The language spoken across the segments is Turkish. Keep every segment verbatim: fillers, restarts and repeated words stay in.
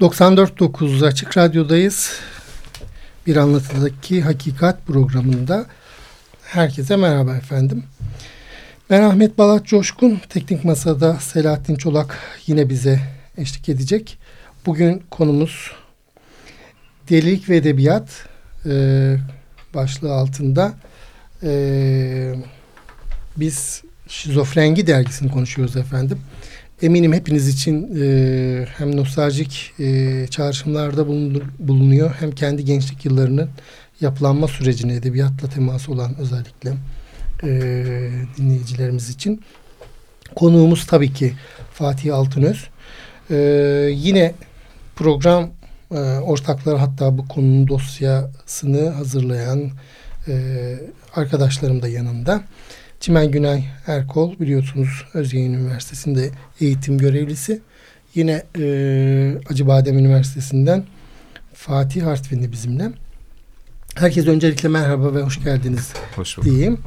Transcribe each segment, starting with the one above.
doksan dört nokta dokuz Açık Radyo'dayız. Bir Anlatıdaki Hakikat programında herkese merhaba efendim. Ben Ahmet Balat Coşkun. Teknik Masa'da Selahattin Çolak yine bize eşlik edecek. Bugün konumuz delilik ve edebiyat e, başlığı altında e, biz Şizofrengi Dergisi'ni konuşuyoruz efendim. Eminim hepiniz için e, hem nostaljik e, çağrışımlarda bulunur, bulunuyor hem kendi gençlik yıllarının yapılanma sürecine edebiyatla teması olan özellikle e, dinleyicilerimiz için. Konuğumuz tabii ki Fatih Altınöz. E, yine program e, ortakları, hatta bu konunun dosyasını hazırlayan e, arkadaşlarım da yanımda. Cimen Günay Erkol, biliyorsunuz, Özyeğin Üniversitesi'nde eğitim görevlisi. Yine e, Acıbadem Üniversitesi'nden Fatih Artvinli bizimle. Herkese öncelikle merhaba ve hoş geldiniz hoş diyeyim.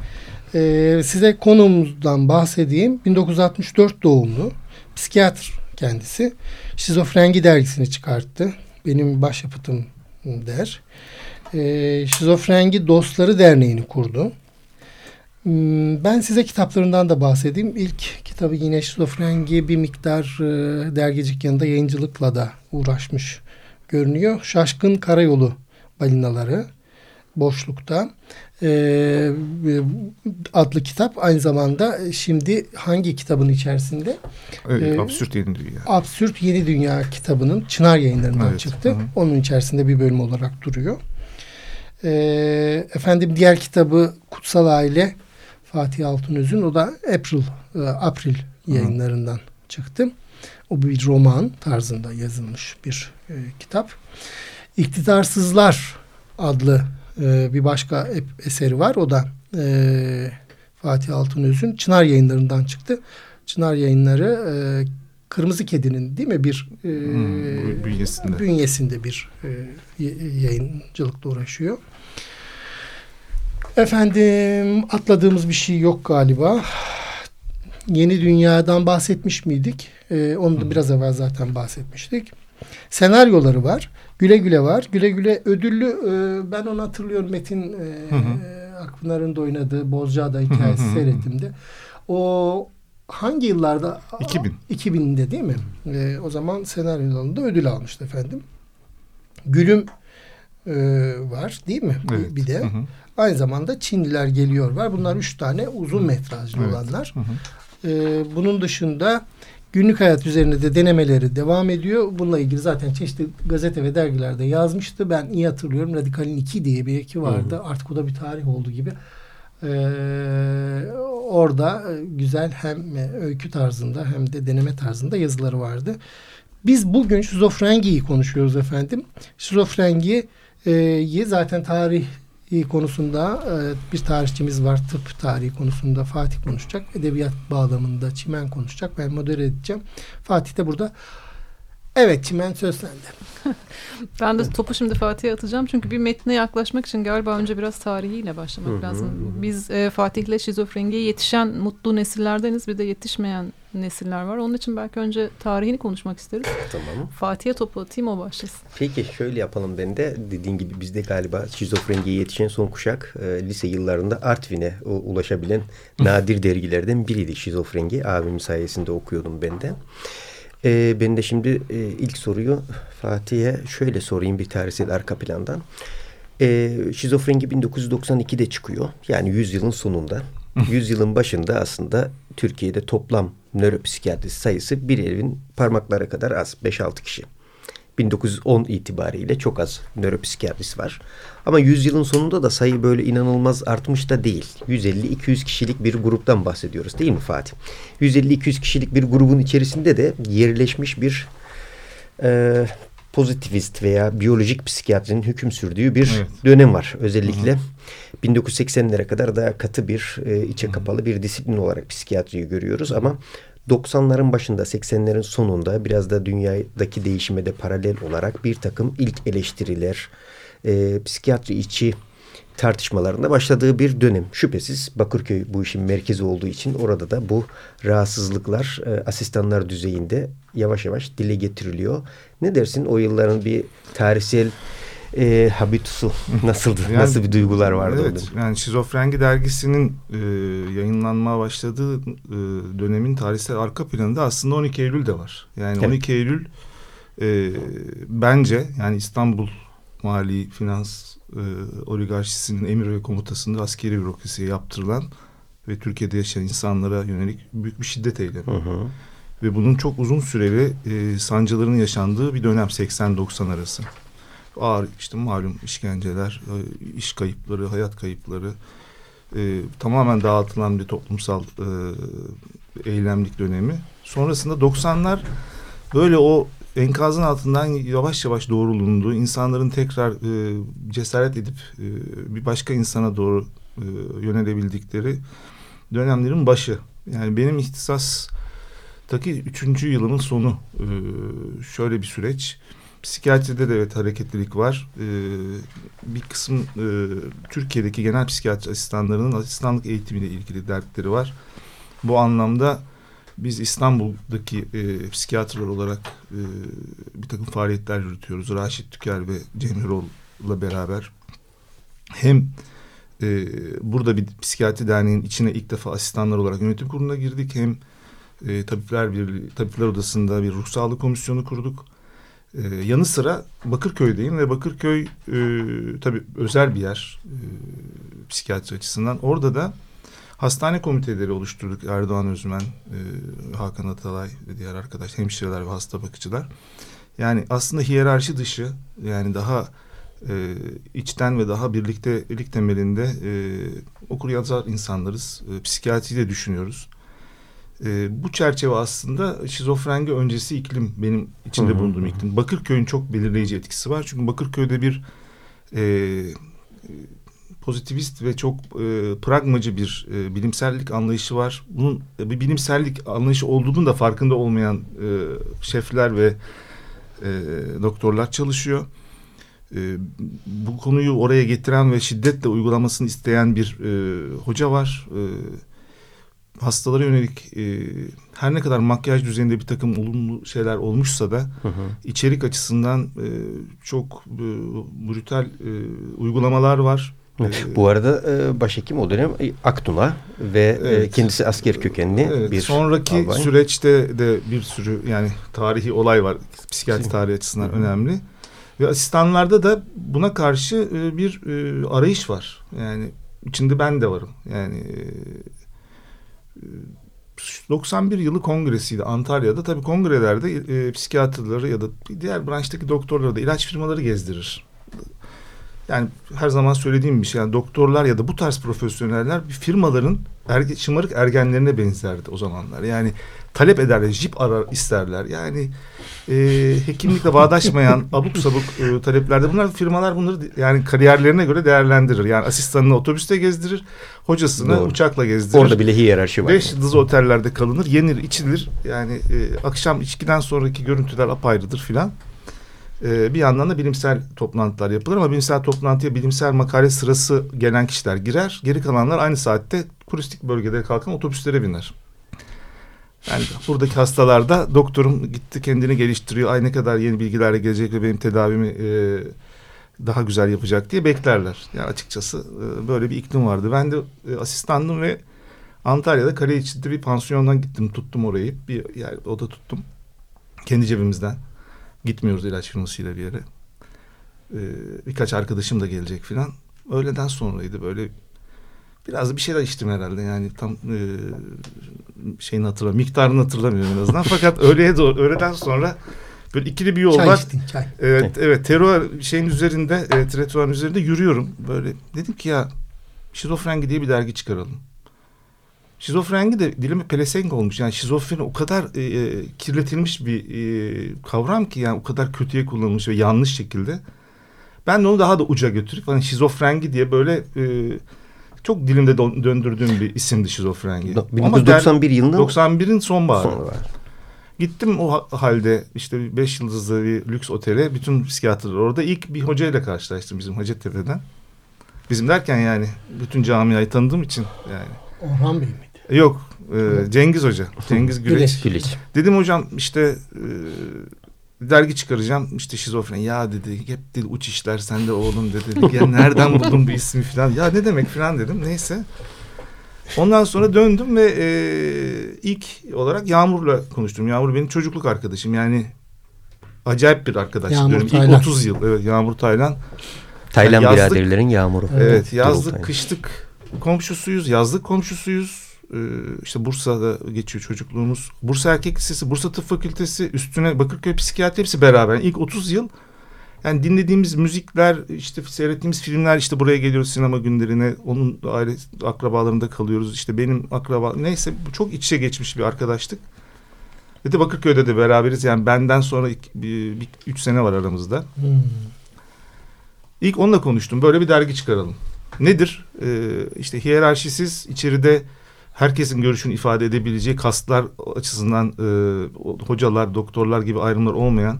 E, size konuğumuzdan bahsedeyim. bin dokuz yüz altmış dört doğumlu psikiyatr kendisi. Şizofrengi Dergisi'ni çıkarttı. Benim başyapıtım der. E, Şizofrengi Dostları Derneği'ni kurdu. Ben size kitaplarından da bahsedeyim. İlk kitabı yine Şizofrengi, bir miktar dergicik yanında yayıncılıkla da uğraşmış görünüyor. Şaşkın Karayolu Balinaları Boşlukta adlı kitap. Aynı zamanda şimdi hangi kitabın içerisinde? Evet, Absürt Yeni Dünya. Absürt Yeni Dünya kitabının Çınar yayınlarından evet, çıktı. Hı. Onun içerisinde bir bölüm olarak duruyor. Efendim, diğer kitabı Kutsal Aile, Fatih Altınöz'ün, o da April, April yayınlarından Hı. çıktı. O bir roman tarzında yazılmış bir e, kitap. İktidarsızlar adlı e, bir başka eseri var. O da e, Fatih Altınöz'ün Çınar yayınlarından çıktı. Çınar yayınları e, Kırmızı Kedi'nin değil mi bir e, hmm, bünyesinde. bünyesinde bir e, yayıncılıkla uğraşıyor. Efendim, atladığımız bir şey yok galiba. Yeni Dünya'dan bahsetmiş miydik? Ee, onu da biraz evvel zaten bahsetmiştik. Senaryoları var. Güle Güle var. Güle Güle ödüllü. E, ben onu hatırlıyorum. Metin e, Akpınar'ın da oynadığı Bozcaada hikayesi hı hı. seyrettimde. O hangi yıllarda? iki bin. iki binde değil mi? E, o zaman senaryo dalında ödül almıştı efendim. Gülüm e, var değil mi? Evet. Bir de. Hı hı. Aynı zamanda Çinliler Geliyor var. Bunlar üç tane uzun metrajlı evet. olanlar. Hı hı. Ee, bunun dışında günlük hayat üzerine de denemeleri devam ediyor. Bununla ilgili zaten çeşitli gazete ve dergilerde yazmıştı. Ben iyi hatırlıyorum. Radikal'in iki diye bir eki vardı. Hı. Artık o da bir tarih olduğu gibi. Ee, orada güzel hem öykü tarzında hem de deneme tarzında yazıları vardı. Biz bugün şizofrengiyi konuşuyoruz efendim. Şizofrengiyi zaten tarih konusunda bir tarihçimiz var. Tıp tarihi konusunda Fatih konuşacak. Edebiyat bağlamında Çimen konuşacak. Ben modere edeceğim. Fatih de burada. Evet, Çimen söz sende. Ben de topu şimdi Fatih'e atacağım. Çünkü bir metne yaklaşmak için galiba önce biraz tarihiyle başlamak hı-hı, lazım. Hı-hı. Biz e, Fatih'le şizofrengiye yetişen mutlu nesillerdeniz. Bir de yetişmeyen nesiller var. Onun için belki önce tarihini konuşmak isteriz. Tamam. Fatih'e topu atayım, o başlasın. Peki şöyle yapalım ben de. Dediğin gibi bizde galiba şizofrengiye yetişen son kuşak e, lise yıllarında Artvin'e o, ulaşabilen nadir dergilerden biriydi şizofrengi. Abim sayesinde okuyordum ben de. Ee, ben de şimdi e, ilk soruyu Fatih'e şöyle sorayım, bir tarihsel arka plandan. Ee, şizofrengi bin dokuz yüz doksan ikide çıkıyor. Yani yüzyılın sonunda. yüzyılın başında aslında Türkiye'de toplam nöropsikiyatrist sayısı bir elin parmakları kadar az. beş altı kişi. bin dokuz yüz on itibariyle çok az nöropsikiyatrist var. Ama yüzyılın sonunda da sayı böyle inanılmaz artmış da değil. yüz elli iki yüz kişilik bir gruptan bahsediyoruz değil mi Fatih? yüz elli iki yüz kişilik bir grubun içerisinde de yerleşmiş bir e, pozitivist veya biyolojik psikiyatrinin hüküm sürdüğü bir evet. dönem var. Özellikle Hı-hı. bin dokuz yüz seksenlere kadar daha katı bir e, içe Hı-hı. kapalı bir disiplin olarak psikiyatriyi görüyoruz ama doksanların başında, seksenlerin sonunda biraz da dünyadaki değişime de paralel olarak bir takım ilk eleştiriler, e, psikiyatri içi tartışmalarında başladığı bir dönem. Şüphesiz Bakırköy bu işin merkezi olduğu için orada da bu rahatsızlıklar e, asistanlar düzeyinde yavaş yavaş dile getiriliyor. Ne dersin? O yılların bir tarihsel e, habitusu nasıldı? Yani, nasıl bir duygular vardı? Evet, yani Şizofrengi Dergisi'nin e, yayınlanmaya başladığı e, dönemin tarihsel arka planında aslında on iki Eylül de var. Yani evet. on iki Eylül e, bence yani İstanbul Mali Finans e, Oligarşisi'nin emir ve komutasında askeri bürokrasiye yaptırılan ve Türkiye'de yaşayan insanlara yönelik büyük bir şiddet eylemi. Hı hı. Ve bunun çok uzun süreli e, sancılarının yaşandığı bir dönem seksen doksan arası. Ağır işte malum işkenceler, e, iş kayıpları, hayat kayıpları, e, tamamen dağıtılan bir toplumsal e, eylemlik dönemi. Sonrasında doksanlar böyle o enkazın altından yavaş yavaş doğrulunduğu, insanların tekrar e, cesaret edip e, bir başka insana doğru e, yönelebildikleri dönemlerin başı. Yani benim ihtisastaki üçüncü yılımın sonu e, şöyle bir süreç. Psikiyatride de evet hareketlilik var. E, bir kısım e, Türkiye'deki genel psikiyatri asistanlarının asistanlık eğitimiyle ilgili dertleri var. Bu anlamda biz İstanbul'daki e, psikiyatrlar olarak e, bir takım faaliyetler yürütüyoruz. Raşit Tüker ve Cemil Oğlu'la beraber hem e, burada bir psikiyatri derneğinin içine ilk defa asistanlar olarak yönetim kuruluna girdik. Hem e, Tabipler Birliği, Tabipler Odası'nda bir ruh sağlığı komisyonu kurduk. E, yanı sıra Bakırköy'deyim ve Bakırköy e, tabii özel bir yer e, psikiyatri açısından. Orada da hastane komiteleri oluşturduk. Erdoğan Özmen, e, Hakan Atalay ve diğer arkadaş, hemşireler ve hasta bakıcılar. Yani aslında hiyerarşi dışı, yani daha e, içten ve daha birliktelik temelinde e, okur yazar insanlarız. E, psikiyatriyi de düşünüyoruz. E, bu çerçeve aslında şizofrengi öncesi iklim, benim içinde hı-hı, bulunduğum hı-hı. iklim. Bakırköy'ün çok belirleyici etkisi var. Çünkü Bakırköy'de bir E, e, pozitivist ve çok e, pragmacı bir e, bilimsellik anlayışı var. Bunun e, bir bilimsellik anlayışı olduğunun da farkında olmayan e, şefler ve e, doktorlar çalışıyor. E, bu konuyu oraya getiren ve şiddetle uygulamasını isteyen bir e, hoca var. E, hastalara yönelik e, her ne kadar makyaj düzeyinde bir takım olumlu şeyler olmuşsa da hı hı. içerik açısından e, çok e, brutal e, uygulamalar var. Bu arada başhekim o dönem Aktun'a ve evet. kendisi asker kökenli evet. bir sonraki albay. Süreçte de bir sürü yani tarihi olay var. Psikiyatri tarihi açısından Hı-hı. önemli. Ve asistanlarda da buna karşı bir arayış var. Yani içinde ben de varım. Yani doksan bir yılı kongresiydi Antalya'da. Tabii kongrelerde psikiyatrları ya da diğer branştaki doktorları da ilaç firmaları gezdirir. Yani her zaman söylediğim bir şey, yani doktorlar ya da bu tarz profesyoneller bir firmaların erge, şımarık ergenlerine benzerdi o zamanlar. Yani talep ederler, jip arar isterler. Yani e, hekimlikle bağdaşmayan abuk sabuk e, taleplerde bunlar firmalar bunları yani kariyerlerine göre değerlendirir. Yani asistanını otobüste gezdirir, hocasını Doğru. uçakla gezdirir. Orada bile hiyerarşi var. Beş yıldızlı otellerde kalınır, yenir, içilir. Yani e, akşam içkiden sonraki görüntüler apayrıdır filan. Bir yandan da bilimsel toplantılar yapılır ama bilimsel toplantıya bilimsel makale sırası gelen kişiler girer. Geri kalanlar aynı saatte turistik bölgede kalkan otobüslere biner. Yani buradaki hastalarda doktorum gitti kendini geliştiriyor. Ay ne kadar yeni bilgilerle gelecek ve benim tedavimi e, daha güzel yapacak diye beklerler. Yani açıkçası e, böyle bir iklim vardı. Ben de e, asistandım ve Antalya'da Kaleiçi'de bir pansiyondan gittim, tuttum orayı. Bir yani, oda tuttum kendi cebimizden. Gitmiyoruz ilaç firmasıyla bir yere. Ee, birkaç arkadaşım da gelecek filan. Öğleden sonraydı böyle. Biraz da bir şeyler içtim herhalde. Yani tam e, şeyini hatırlamıyorum. Miktarını hatırlamıyorum en azından. Fakat öğleye doğru, öğleden sonra böyle ikili bir yol çay var. Çay içtin çay. Evet, evet terör şeyin üzerinde, e, tretuarın üzerinde yürüyorum. Böyle dedim ki ya Şizofrengi diye bir dergi çıkaralım. Şizofrengi de dilimi pelesenk olmuş. Yani şizofreni o kadar e, kirletilmiş bir e, kavram ki, yani o kadar kötüye kullanılmış ve yanlış şekilde. Ben de onu daha da uca götürüp hani şizofrengi diye böyle e, çok dilimde do- döndürdüğüm bir isimdi şizofrengi. bin dokuz yüz doksan bir yılında mı? doksan birin sonbaharı. Sonbaharı. Gittim o halde işte beş yıldızlı bir lüks otele, bütün psikiyatrlar orada. İlk bir hocayla karşılaştım bizim Hacettepe'den. Bizim derken yani bütün camiayı tanıdığım için yani. Orhan Bey miydi? Yok. E, Cengiz Hoca. Cengiz Güleç. Güleç. Dedim hocam işte e, dergi çıkaracağım. İşte şizofren. Ya dedi, hep dil uç işler sende oğlum dedi. Ya nereden buldun bu ismi falan. Ya ne demek falan dedim. Neyse. Ondan sonra döndüm ve e, ilk olarak Yağmur'la konuştum. Yağmur benim çocukluk arkadaşım. Yani acayip bir arkadaş. Yağmur Taylan. İlk otuz yıl. Evet, Yağmur Taylan. Taylan yani biraderlerin Yağmur'u. Evet, evet yazlık, kışlık komşusuyuz, yazlık komşusuyuz. Ee, işte Bursa'da geçiyor çocukluğumuz. Bursa Erkek Lisesi, Bursa Tıp Fakültesi, üstüne Bakırköy Psikiyatri, hepsi beraber. Yani ilk otuz yıl yani dinlediğimiz müzikler, işte seyrettiğimiz filmler, işte buraya geliyoruz sinema günlerine. Onun aile akrabalarında kalıyoruz. İşte benim akraba, neyse çok iç içe geçmiş bir arkadaşlık. Ve de Bakırköy'de de beraberiz. Yani benden sonra iki, bir, bir, üç sene var aramızda. Hmm. İlk onunla konuştum. Böyle bir dergi çıkaralım. Nedir? Ee, işte hiyerarşisiz, içeride herkesin görüşünü ifade edebileceği, kaslar açısından e, hocalar, doktorlar gibi ayrımlar olmayan,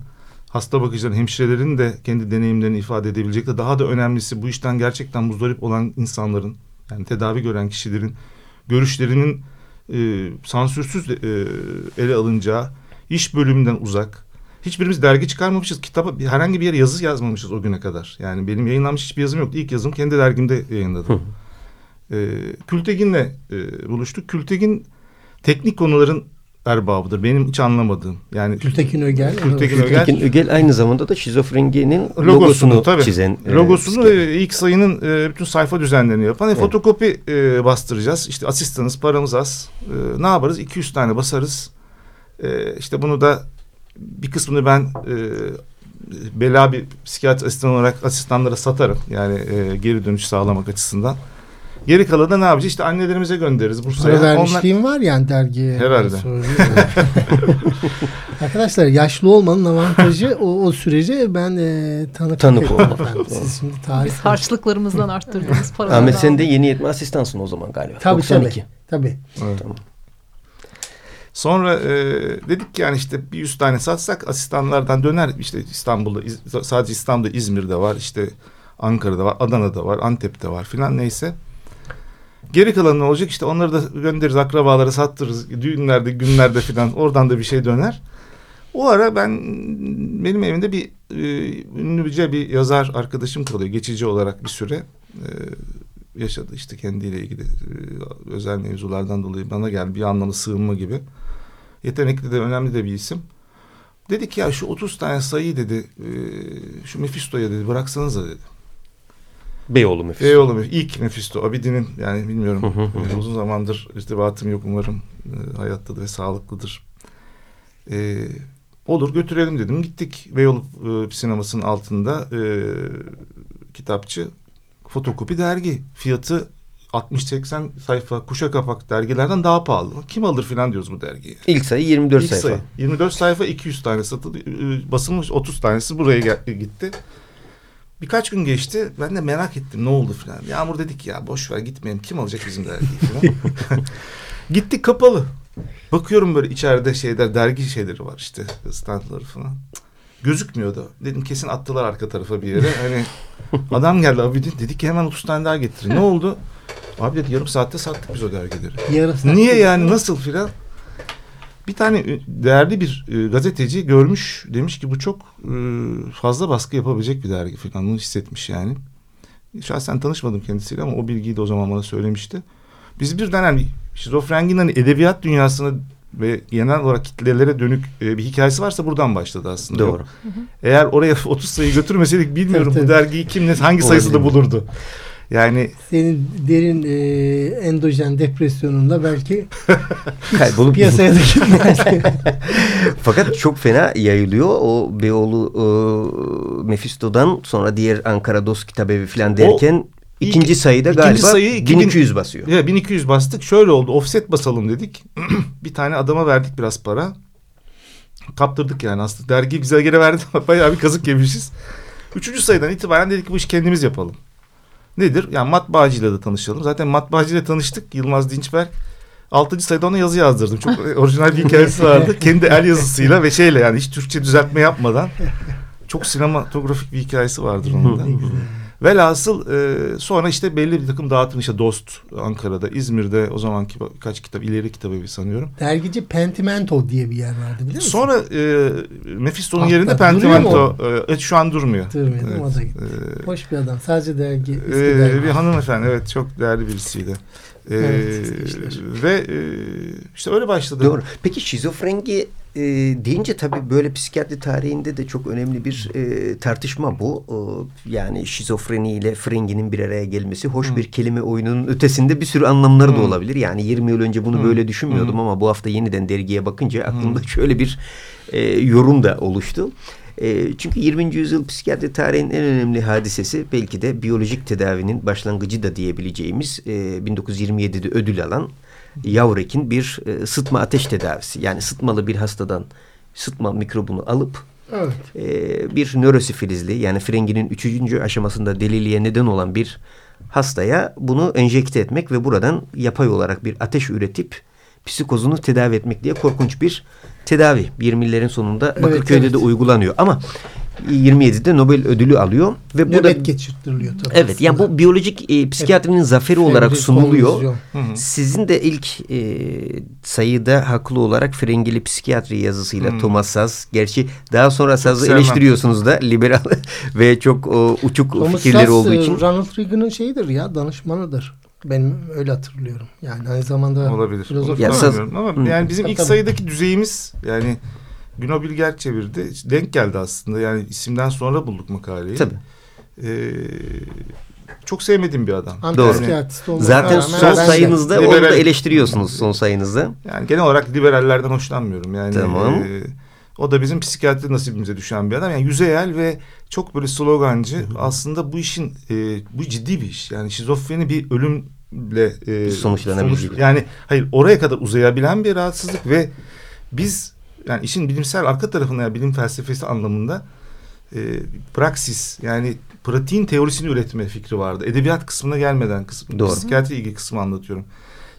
hasta bakıcıların, hemşirelerin de kendi deneyimlerini ifade edebilecek de, daha da önemlisi bu işten gerçekten muzdarip olan insanların, yani tedavi gören kişilerin görüşlerinin e, sansürsüz e, ele alınacağı, iş bölümünden uzak. Hiçbirimiz dergi çıkarmamışız, kitaba herhangi bir yere yazı yazmamışız o güne kadar. Yani benim yayınlanmış hiçbir yazım yoktu. İlk yazım kendi dergimde yayınladım. ee, Kültegin'le e, buluştuk. Kültegin teknik konuların erbabıdır. Benim hiç anlamadığım. Yani Kültegin Ögel. Kültegin, Kültegin Ögel. Ögel aynı zamanda da Şizofrengi'nin logosunu, logosunu tabii, çizen. Logosunu e, ilk sayının e, bütün sayfa düzenlerini yapan. E, fotokopi e, bastıracağız. İşte asistanız, paramız az. E, ne yaparız? iki yüz tane basarız. E, işte bunu da bir kısmını ben e, bela bir psikiyatri asistan olarak asistanlara satarım. Yani e, geri dönüş sağlamak açısından. Geri kalanı da ne yapacağız? İşte annelerimize göndeririz Bursa'ya. Para vermişliğim Onlar... var yani dergiye. Herhalde. Arkadaşlar yaşlı olmanın avantajı o, o sürece ben e, tanık, tanık oldum. Siz şimdi tarih. Biz harçlıklarımızdan arttırdığımız paraları. Ahmet sen de yeni yetme asistansın o zaman galiba. Tabii doksan iki. Tabii. Tabii. Evet. Tamam. Sonra e, dedik ki yani işte bir yüz tane satsak asistanlardan döner. İşte İstanbul'da, iz, sadece İstanbul'da, İzmir'de var, işte Ankara'da var, Adana'da var, Antep'te var filan, neyse. Geri kalan ne olacak? İşte onları da göndeririz, akrabalara sattırırız, düğünlerde, günlerde filan, oradan da bir şey döner. O ara ben, benim evimde bir e, ünlüce bir yazar arkadaşım kalıyor, geçici olarak bir süre e, yaşadı işte kendiyle ilgili e, özel mevzulardan dolayı bana geldi, bir anlamda sığınma gibi. Yetenekli de, önemli de bir isim. Dedi ki ya şu otuz tane sayıyı dedi, e, şu Mefisto'ya dedi bıraksanıza dedi. Beyoğlu Mefisto. Beyoğlu Mefisto. İlk Mefisto. Abidin'in, yani bilmiyorum. e, uzun zamandır irtibatım yok, umarım e, hayattadır ve sağlıklıdır. E, olur götürelim dedim. Gittik Beyoğlu e, sinemasının altında e, kitapçı. Fotokopi dergi. Fiyatı altmış seksen sayfa kuşa kapak dergilerden daha pahalı. Kim alır filan diyoruz bu dergiyi. İlk sayı yirmi dört İlk sayfa. Sayı. yirmi dört sayfa iki yüz tane satıldı. Basılmış otuz tanesi buraya gitti. Birkaç gün geçti. Ben de merak ettim ne oldu filan. Yağmur dedik ya boş ver gitmeyelim. Kim alacak bizim dergiyi filan. Gittik kapalı. Bakıyorum böyle içeride şeyler, dergi şeyleri var işte, standları falan. Gözükmüyordu. Dedim kesin attılar arka tarafa bir yere. Hani adam geldi abi dedi ki hemen otuz tane daha getirin. Ne oldu? Abi dedi yarım saatte sattık biz o dergileri. Yarım Niye yani mi? Nasıl filan? Bir tane değerli bir e, gazeteci görmüş. Demiş ki bu çok e, fazla baskı yapabilecek bir dergi filan. Bunu hissetmiş yani. Şahsen tanışmadım kendisiyle ama o bilgiyi de o zaman bana söylemişti. Biz birden hani şizofrenginin hani edebiyat dünyasına ve genel olarak kitlelere dönük bir hikayesi varsa buradan başladı aslında. Doğru. Eğer oraya otuz sayı götürmeseydik bilmiyorum tabii, bu tabii. dergiyi kim ne hangi sayısında bulurdu. Yani senin derin e, endojen depresyonunda belki kaybolup piyasaya da gitmezdi. Fakat çok fena yayılıyor. O Beyoğlu e, Mefisto'dan sonra diğer Ankara Dost Kitabevi falan derken o, İkinci sayıda İkinci galiba sayı bin iki yüz basıyor. Ya, bin iki yüz bastık. Şöyle oldu. Offset basalım dedik. Bir tane adama verdik biraz para. Kaptırdık yani aslında. Dergiyi bize geri verdi ama bayağı bir kazık yemişiz. Üçüncü sayıdan itibaren dedik ki bu işi kendimiz yapalım. Nedir? Yani matbaacıyla da tanışalım. Zaten matbaacıyla tanıştık. Yılmaz Dinçberk. Altıncı sayıda ona yazı yazdırdım. Çok orijinal bir hikayesi vardı. Kendi el yazısıyla ve şeyle yani hiç Türkçe düzeltme yapmadan. Çok sinematografik bir hikayesi vardır onun da. Velhasıl e, sonra işte belli bir takım dağıtım işte Dost Ankara'da, İzmir'de o zamanki kaç kitap, ileri kitabı sanıyorum. Dergici Pentimento diye bir yer vardı biliyor musun? Sonra e, Mefisto'nun Hatta, yerinde Pentimento e, şu an durmuyor. Durmuyor evet. O da gitti. E, Hoş bir adam. Sadece dergi. E, dergi. Bir hanımefendi evet çok değerli birisiydi. Ee, evet, ve e, işte öyle başladı. Doğru. Peki şizofrengi e, deyince tabii böyle psikiyatri tarihinde de çok önemli bir e, tartışma bu. E, yani şizofreni ile frenginin bir araya gelmesi hoş hmm. bir kelime oyununun ötesinde bir sürü anlamları hmm. da olabilir. Yani yirmi yıl önce bunu hmm. böyle düşünmüyordum hmm. ama bu hafta yeniden dergiye bakınca aklımda hmm. şöyle bir e, yorum da oluştu. Çünkü yirminci yüzyıl psikiyatri tarihinin en önemli hadisesi belki de biyolojik tedavinin başlangıcı da diyebileceğimiz bin dokuz yüz yirmi yedide ödül alan Yavrek'in bir sıtma ateş tedavisi. Yani sıtmalı bir hastadan sıtma mikrobunu alıp evet. bir nörosifilizli yani frenginin üçüncü aşamasında deliliğe neden olan bir hastaya bunu enjekte etmek ve buradan yapay olarak bir ateş üretip psikozunu tedavi etmek diye korkunç bir tedavi. yirmilerin sonunda Bakırköy'de evet, evet. de uygulanıyor ama yirmi yedide Nobel ödülü alıyor ve nöbet bu da geçirttiriliyor tabii. Evet aslında. Yani bu biyolojik e, psikiyatrinin evet. zaferi olarak sunuluyor. Sizin de ilk e, sayıda haklı olarak frengili psikiyatri yazısıyla hmm. Thomas Sass, gerçi daha sonra Sass'ı eleştiriyorsunuz da liberal ve çok o, uçuk Thomas fikirleri Sass, olduğu için. Ronald Reagan'ın şeyidir ya, danışmanıdır. Ben öyle hatırlıyorum. Yani aynı zamanda olabilir. Filozof ya, saz... ama hmm. yani bizim tabii, ilk tabii. sayıdaki düzeyimiz yani Günal Bilger çevirdi. Denk geldi aslında. Yani isimden sonra bulduk makaleyi. Tabii. Ee, çok sevmediğim bir adam. Doğru. Yani, zaten son sayınızda liberal... onu da eleştiriyorsunuz son sayınızda. Yani genel olarak liberallerden hoşlanmıyorum. Yani tamam. e, o da bizim psikiyatri nasibimize düşen bir adam. Yani yüzeyel ve çok böyle slogancı. Hı hı. Aslında bu işin e, bu ciddi bir iş. Yani şizofreni bir ölümle e, sonuçlanabilir. Sonuç, yani hayır oraya kadar uzayabilen bir rahatsızlık ve biz yani işin bilimsel arka tarafına yani bilim felsefesi anlamında e, praksis yani pratiğin teorisini üretme fikri vardı. Edebiyat kısmına gelmeden kısmı. Doğru. Psikiyatri ilgili kısmı anlatıyorum.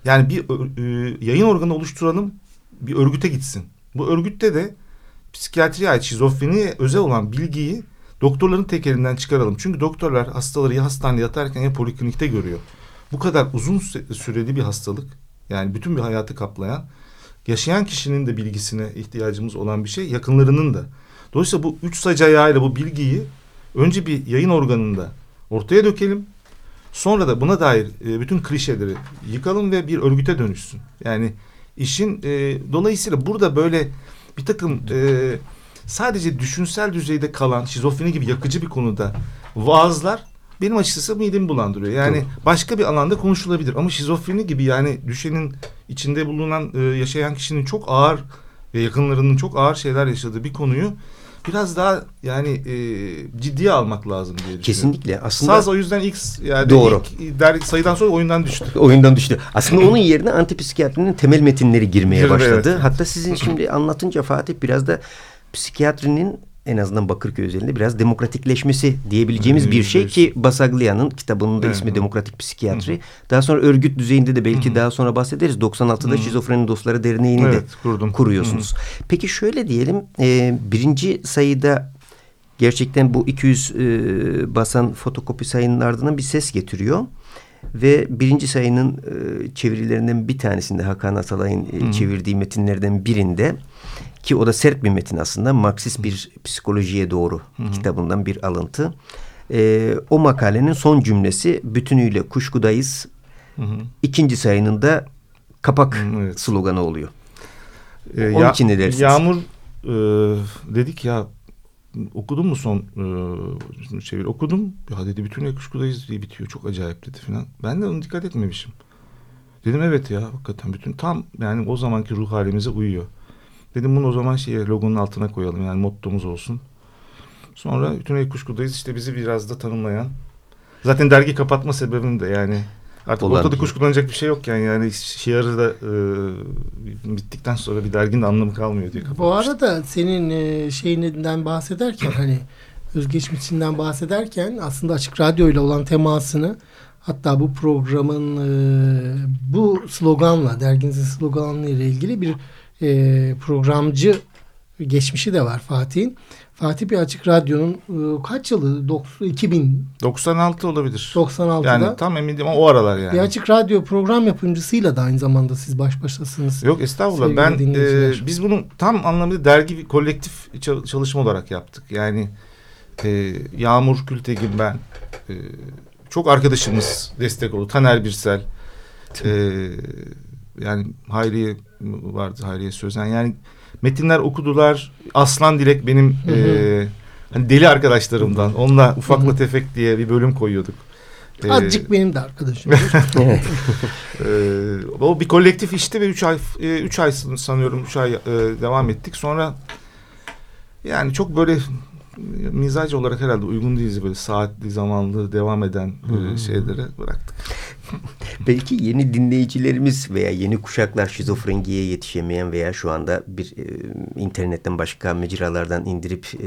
Yani bir e, yayın organı oluşturalım, bir örgüte gitsin. Bu örgütte de psikiyatriye ait şizofreniye özel olan bilgiyi doktorların tek elinden çıkaralım. Çünkü doktorlar hastaları ya hastanede yatarken ya poliklinikte görüyor. Bu kadar uzun süreli bir hastalık, yani bütün bir hayatı kaplayan, yaşayan kişinin de bilgisine ihtiyacımız olan bir şey, yakınlarının da. Dolayısıyla bu üç sac ayağıyla bu bilgiyi önce bir yayın organında ortaya dökelim. Sonra da buna dair bütün klişeleri yıkalım ve bir örgüte dönüşsün. Yani işin e, dolayısıyla burada böyle bir takım e, sadece düşünsel düzeyde kalan şizofreni gibi yakıcı bir konuda vaazlar benim açıkçası midemi bulandırıyor. Yani Doğru. başka bir alanda konuşulabilir ama şizofreni gibi yani düşenin içinde bulunan e, yaşayan kişinin çok ağır ve yakınlarının çok ağır şeyler yaşadığı bir konuyu biraz daha yani e, ciddiye almak lazım diye düşünüyorum. Kesinlikle. Aslında Saz o yüzden ilk, yani doğru. ilk der, sayıdan sonra oyundan düştü. Oyundan düştü. Aslında onun yerine antipsikiyatrinin temel metinleri girmeye Girdi, başladı. Evet. Hatta sizin şimdi anlatınca Fatih biraz da psikiyatrinin en azından Bakırköy özelinde biraz demokratikleşmesi diyebileceğimiz hmm, bir şey ki Basaglia'nın kitabının da hmm. ismi Demokratik Psikiyatri. Hmm. Daha sonra örgüt düzeyinde de belki hmm. daha sonra bahsederiz. doksan altıda hmm. Şizofreni Dostları Derneği'ni evet, de kurdum. kuruyorsunuz. Hmm. Peki şöyle diyelim, e, birinci sayıda gerçekten bu iki yüz e, basan fotokopi sayının ardından bir ses getiriyor. Ve birinci sayının e, çevirilerinden bir tanesinde Hakan Atalay'ın e, hmm. çevirdiği metinlerden birinde ki o da sert bir metin aslında, Marksist bir psikolojiye doğru hmm. kitabından bir alıntı. E, o makalenin son cümlesi bütünüyle kuşkudayız. Hmm. İkinci sayının da kapak hmm, evet. sloganı oluyor. E, Onun ya, için ne dersiniz? Yağmur e, dedik ya. Okudun mu son e, çevir? Okudum. Ya dedi bütün kuşkudayız diye bitiyor. Çok acayip dedi falan. Ben de onu dikkat etmemişim. Dedim evet ya hakikaten bütün tam yani o zamanki ruh halimize uyuyor. Dedim bunu o zaman şeye logonun altına koyalım. Yani mottomuz olsun. Sonra bütün kuşkudayız işte bizi biraz da tanımlayan Zaten dergi kapatma sebebim de yani. Artık olan ortada kuşkulanacak bir şey yokken yani şiarı da e, bittikten sonra bir derginin anlamı kalmıyor diye kapatmıştım. Bu arada senin e, şeyinden bahsederken hani özgeçmişinden bahsederken aslında Açık Radyo ile olan temasını hatta bu programın e, bu sloganla derginizin sloganı ile ilgili bir e, programcı geçmişi de var Fatih'in. Fatih bir Açık Radyo'nun e, kaç yılı? iki bin doksan altı olabilir. doksan altıda. Yani tam emin değilim ama o aralar yani. Bir Açık Radyo program yapımcısıyla da aynı zamanda siz baş başasınız. Yok estağfurullah. Ben e, biz bunu tam anlamıyla dergi bir kolektif çalışma olarak yaptık. Yani e, Yağmur, Kültegin, ben e, çok arkadaşımız destek oldu. Taner Birsel e, yani Hayriye vardı. Hayriye Sözen yani metinler okudular. Aslan Dilek benim hı hı. E, hani deli arkadaşlarımdan. Onunla Ufakla hı hı. Tefek diye bir bölüm koyuyorduk. E, Azıcık benim de arkadaşım. e, o bir kolektif işte ve üç ay e, üç ay sanıyorum üç ay e, devam ettik. Sonra yani çok böyle mizac olarak herhalde uygun değiliz böyle saatli zamanlı devam eden hmm. şeylere bıraktık. Belki yeni dinleyicilerimiz veya yeni kuşaklar şizofrengiye yetişemeyen veya şu anda bir e, internetten başka mecralardan indirip e,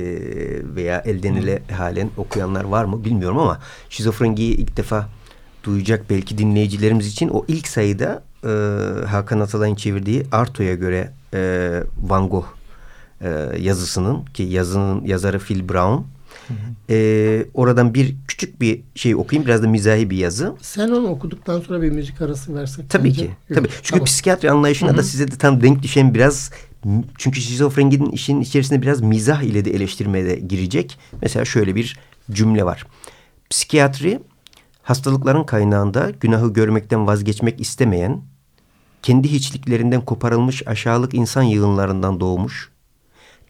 veya elden ele halen okuyanlar var mı bilmiyorum ama şizofrengiyi ilk defa duyacak belki dinleyicilerimiz için o ilk sayıda e, Hakan Atalay'ın çevirdiği Arto'ya göre e, Van Gogh yazısının ki yazının yazarı Phil Brown. Hı hı. E, oradan bir küçük bir şey okuyayım. Biraz da mizahi bir yazı. Sen onu okuduktan sonra bir müzik arası versek. Tabii bence. Ki. Tabii. Çünkü tamam. Psikiyatri anlayışına hı hı. da size de tam denk düşen biraz çünkü şizofreninin işin içerisinde biraz mizah ile de eleştirmeye de girecek. Mesela şöyle bir cümle var. Psikiyatri hastalıkların kaynağında günahı görmekten vazgeçmek istemeyen, kendi hiçliklerinden koparılmış aşağılık insan yığınlarından doğmuş,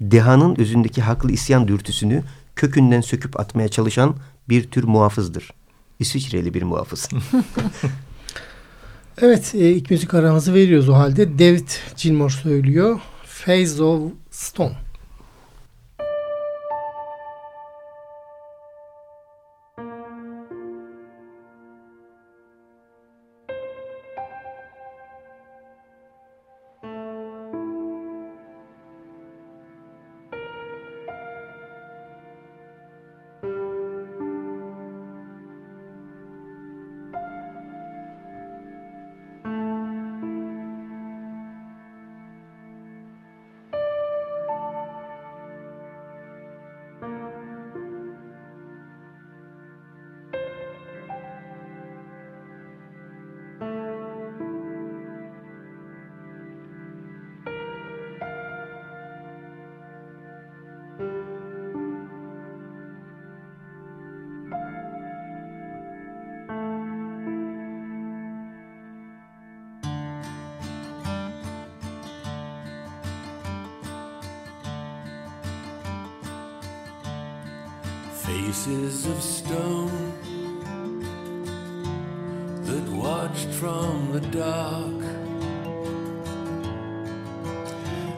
dehanın özündeki haklı isyan dürtüsünü kökünden söküp atmaya çalışan bir tür muhafızdır. İsviçreli bir muhafız. Evet, ilk müzik aramızı veriyoruz o halde. David Gilmour söylüyor. Face of Stone. Faces of stone that watched from the dark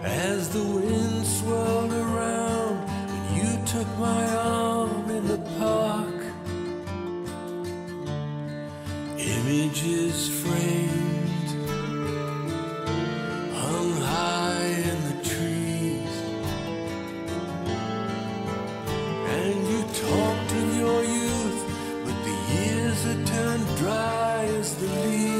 as the wind swirled around and you took my arm in the park. Images framed hung high in the trees and you talked of your youth, but the years had turned dry as the leaves.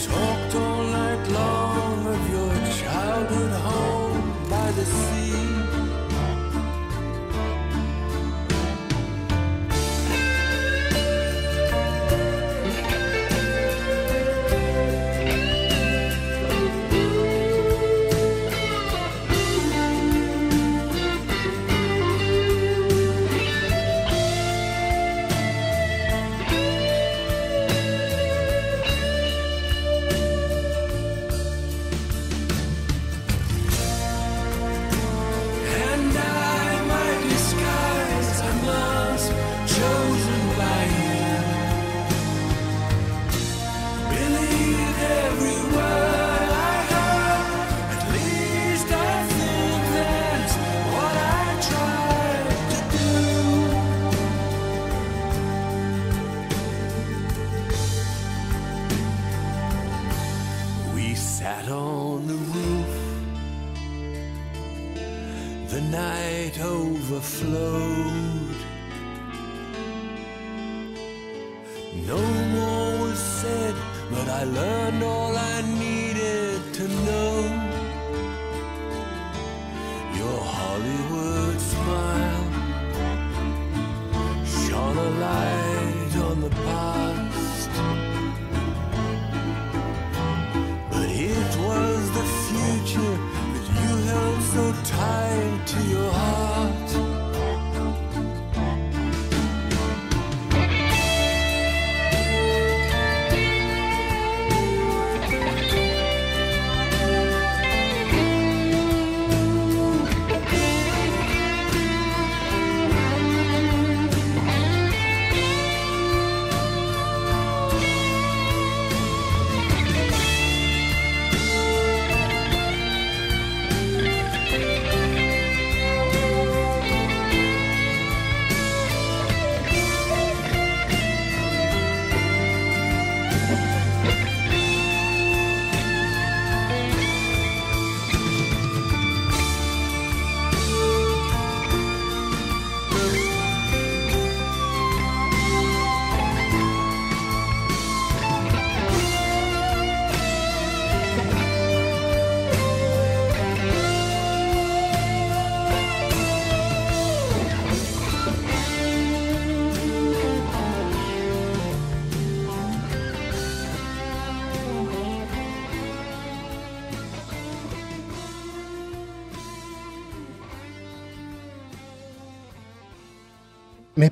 Talked all night long of your childhood home by the sea. slowed. No more was said, but I learned all I needed to know. Your Hollywood smile shone a light on the past, but it was the future that you held so tight to your heart.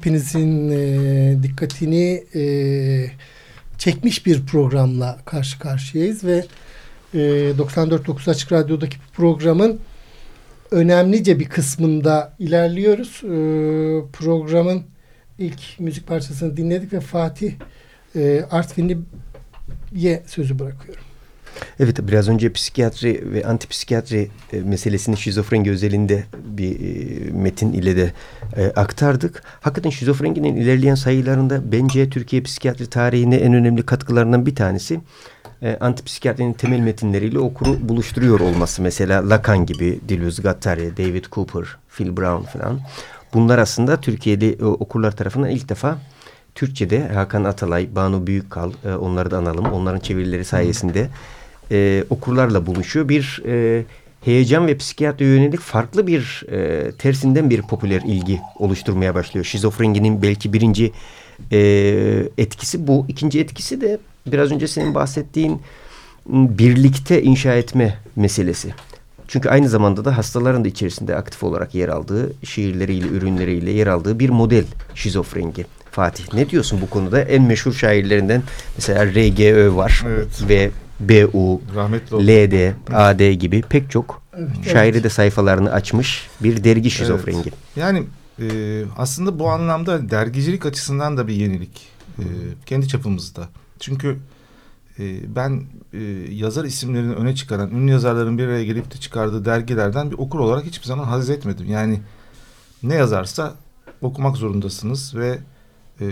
Hepinizin e, dikkatini e, çekmiş bir programla karşı karşıyayız ve e, doksan dört nokta dokuz Açık Radyo'daki programın önemlice bir kısmında ilerliyoruz. E, programın ilk müzik parçasını dinledik ve Fatih e, Artvinli'ye sözü bırakıyorum. Evet, biraz önce psikiyatri ve antipsikiyatri meselesini şizofreni özelinde bir metin ile de aktardık. Hakikaten şizofreninin ilerleyen sayılarında bence Türkiye psikiyatri tarihine en önemli katkılarından bir tanesi antipsikiyatrinin temel metinleriyle okuru buluşturuyor olması. Mesela Lacan gibi, Deleuze, Guattari, David Cooper, Phil Brown falan. Bunlar aslında Türkiye'de okurlar tarafından ilk defa Türkçe'de Hakan Atalay, Banu Büyükkal, onları da analım. Onların çevirileri sayesinde e, okurlarla buluşuyor. Bir e, heyecan ve psikiyatriye yönelik farklı bir e, tersinden bir popüler ilgi oluşturmaya başlıyor. Şizofreninin belki birinci e, etkisi bu. İkinci etkisi de biraz önce senin bahsettiğin birlikte inşa etme meselesi. Çünkü aynı zamanda da hastaların da içerisinde aktif olarak yer aldığı, şiirleriyle, ürünleriyle yer aldığı bir model şizofrengi. Fatih, ne diyorsun bu konuda? En meşhur şairlerinden mesela R G Ö var, evet, ve B U, L D, A D gibi pek çok, evet, şairi de sayfalarını açmış bir dergi şizofrengi. Evet. Yani e, aslında bu anlamda dergicilik açısından da bir yenilik e, kendi çapımızda. Çünkü e, ben e, yazar isimlerini öne çıkaran, ünlü yazarların bir araya gelip de çıkardığı dergilerden bir okur olarak hiçbir zaman haz etmedim. Yani ne yazarsa okumak zorundasınız ve Ee,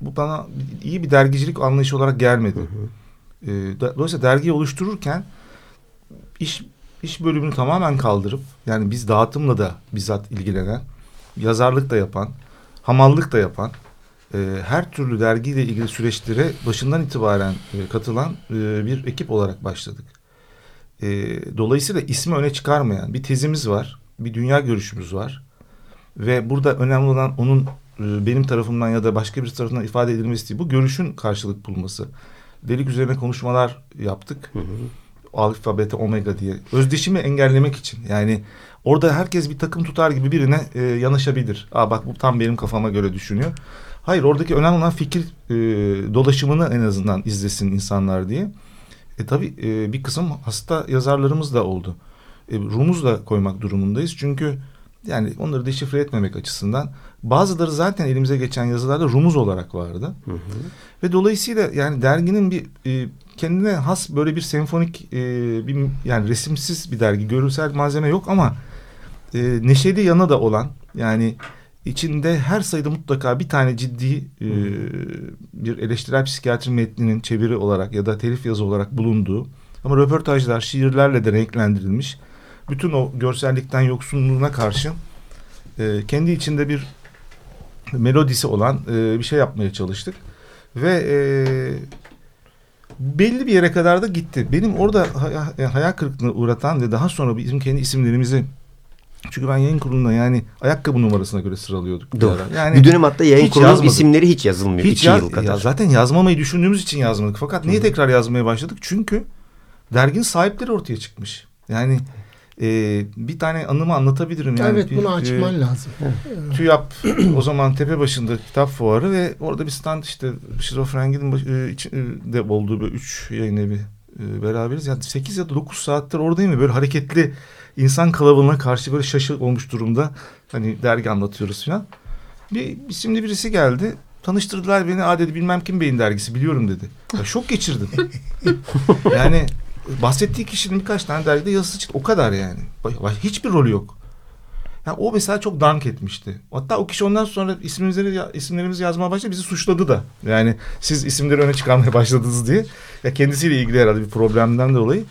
bu bana iyi bir dergicilik anlayışı olarak gelmedi. Ee, dolayısıyla dergiyi oluştururken iş iş bölümünü tamamen kaldırıp, yani biz dağıtımla da bizzat ilgilenen, yazarlık da yapan, hamallık da yapan, e, her türlü dergiyle ilgili süreçlere başından itibaren e, katılan e, bir ekip olarak başladık. E, dolayısıyla ismi öne çıkarmayan bir tezimiz var, bir dünya görüşümüz var ve burada önemli olan onun benim tarafımdan ya da başka bir tarafından ifade edilmesi değil, bu görüşün karşılık bulması. Delik üzerine konuşmalar yaptık. Hı hı. Alfa, beta, omega diye. Özdeşimi engellemek için. Yani orada herkes bir takım tutar gibi birine e, yanaşabilir. Aa bak bu tam benim kafama göre düşünüyor. Hayır, oradaki önemli olan fikir e, dolaşımını en azından izlesin insanlar diye. E tabii e, bir kısım hasta yazarlarımız da oldu. E, Rumuz da koymak durumundayız. Çünkü yani onları deşifre etmemek açısından bazıları zaten elimize geçen yazılarda rumuz olarak vardı. Hı hı. Ve dolayısıyla yani derginin bir e, kendine has böyle bir senfonik e, bir, yani resimsiz bir dergi, görünsel malzeme yok ama e, neşeli yana da olan, yani içinde her sayıda mutlaka bir tane ciddi e, bir eleştirel psikiyatri metninin çeviri olarak ya da telif yazı olarak bulunduğu ama röportajlar, şiirlerle de renklendirilmiş, bütün o görsellikten yoksunluğuna karşı e, kendi içinde bir melodisi olan e, bir şey yapmaya çalıştık. Ve e, belli bir yere kadar da gitti. Benim orada hay- hayal kırıklığına uğratan ve daha sonra bizim kendi isimlerimizi... Çünkü ben yayın kurulunda yani ayakkabı numarasına göre sıralıyorduk. Doğru. Yani bir dönem hatta yayın kurulunun isimleri hiç yazılmıyor. Hiç yaz- yıl kadar. Ya zaten yazmamayı düşündüğümüz için yazmadık. Fakat niye tekrar yazmaya başladık? Çünkü dergin sahipleri ortaya çıkmış. Yani e, bir tane anımı anlatabilirim. Yani evet, bir, bunu açman e, lazım. TÜYAP o zaman Tepebaşı'nda kitap fuarı ve orada bir stand, işte Şizofrengi'nin de olduğu böyle üç yayın evi beraberiz. Yani sekiz ya da dokuz saattir oradayım ve böyle hareketli İnsan kalabalığına karşı böyle şaşı olmuş durumda. Hani dergi anlatıyoruz falan. Bir isimli birisi geldi. Tanıştırdılar beni. Aa dedi, bilmem kim beyin dergisi biliyorum dedi. Ya şok geçirdim. Yani bahsettiği kişinin birkaç tane dergide yazısı çıktı. O kadar yani. Hiçbir rolü yok. Yani o mesela çok dank etmişti. Hatta o kişi ondan sonra isimlerimizi, isimlerimizi yazmaya başladı. Bizi suçladı da. Yani siz isimleri öne çıkarmaya başladınız diye. Ya kendisiyle ilgili herhalde bir problemden dolayı.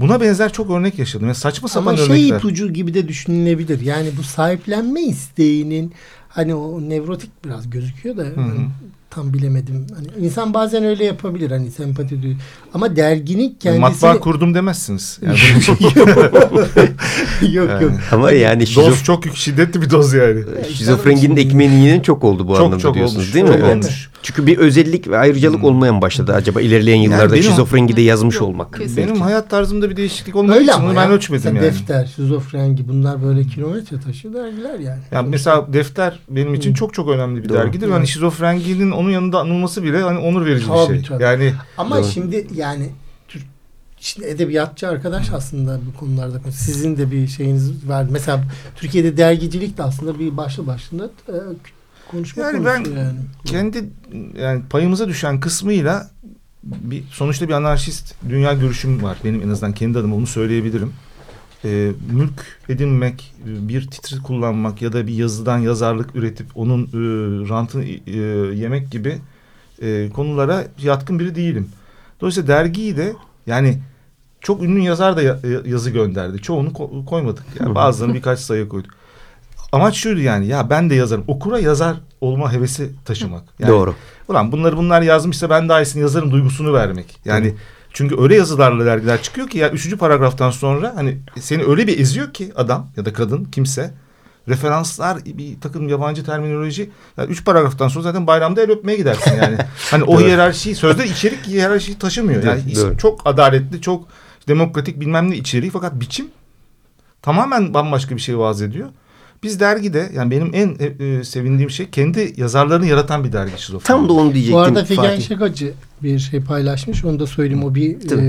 Buna benzer çok örnek yaşadım. Yani saçma sapan örnekler. Ama şey örnekler. İpucu gibi de düşünülebilir. Yani bu sahiplenme isteğinin, hani o nevrotik biraz gözüküyor da hani tam bilemedim. Hani insan bazen öyle yapabilir, hani sempati duyuyor. Ama derginin kendisi... Matbaa kurdum demezsiniz. Yani yok yani. Yok. Ama yani şizof... doz çok şiddetli bir doz yani. Şizofrenginin ekmeğini yenen çok oldu bu çok, anlamda çok diyorsunuz olmuş, değil mi? Evet. Olmuş. Çünkü bir özellik ve ayrıcalık hmm. olmaya mı başladı acaba ilerleyen yıllarda yani şizofrengi de yazmış yok, olmak? Kesinlikle. Benim hayat tarzımda bir değişiklik olmadığı öyle için ben ölçmedim yani. Defter, şizofrengi, bunlar böyle kilometre taşı dergiler yani. Yani mesela defter benim için hmm. çok çok önemli bir doğru dergidir. Yani şizofrenginin onun yanında anılması bile hani onur verici tabii, bir şey. Tabii. Yani ama doğru. Şimdi yani Türk şimdi edebiyatçı arkadaş aslında bu konularda sizin de bir şeyiniz var. Mesela Türkiye'de dergicilik de aslında bir başlı başına e, konuşma yani konusu. Ben yani ben kendi yani payımıza düşen kısmıyla bir sonuçta bir anarşist dünya görüşüm var. Benim en azından kendi adıma onu söyleyebilirim. E, mülk edinmek, bir titri kullanmak ya da bir yazıdan yazarlık üretip onun e, rantını e, yemek gibi e, konulara yatkın biri değilim. Dolayısıyla dergiyi de yani çok ünlü yazar da yazı gönderdi. Çoğunu ko- koymadık. Yani bazılarını birkaç sayı koyduk. Amaç şuydu yani, ya ben de yazarım. Okura yazar olma hevesi taşımak. Yani, doğru. Ulan bunları bunlar yazmışsa ben daha iyisini yazarım duygusunu vermek. Yani hı. Çünkü öyle yazılarla dergiler çıkıyor ki ya üçüncü paragraftan sonra hani seni öyle bir eziyor ki adam ya da kadın, kimse, referanslar, bir takım yabancı terminoloji, yani üç paragraftan sonra zaten bayramda el öpmeye gidersin yani. Hani o hiyerarşi, sözde içerik hiyerarşi taşımıyor yani. Evet, çok adaletli, çok demokratik bilmem ne içeriği, fakat biçim tamamen bambaşka bir şey vaaz ediyor. Biz dergide yani benim en e, sevindiğim şey kendi yazarlarını yaratan bir dergi. Tam da onu diyecektim. Bu arada Figen Şakacı bir şey paylaşmış. Onu da söyleyeyim. O bir e,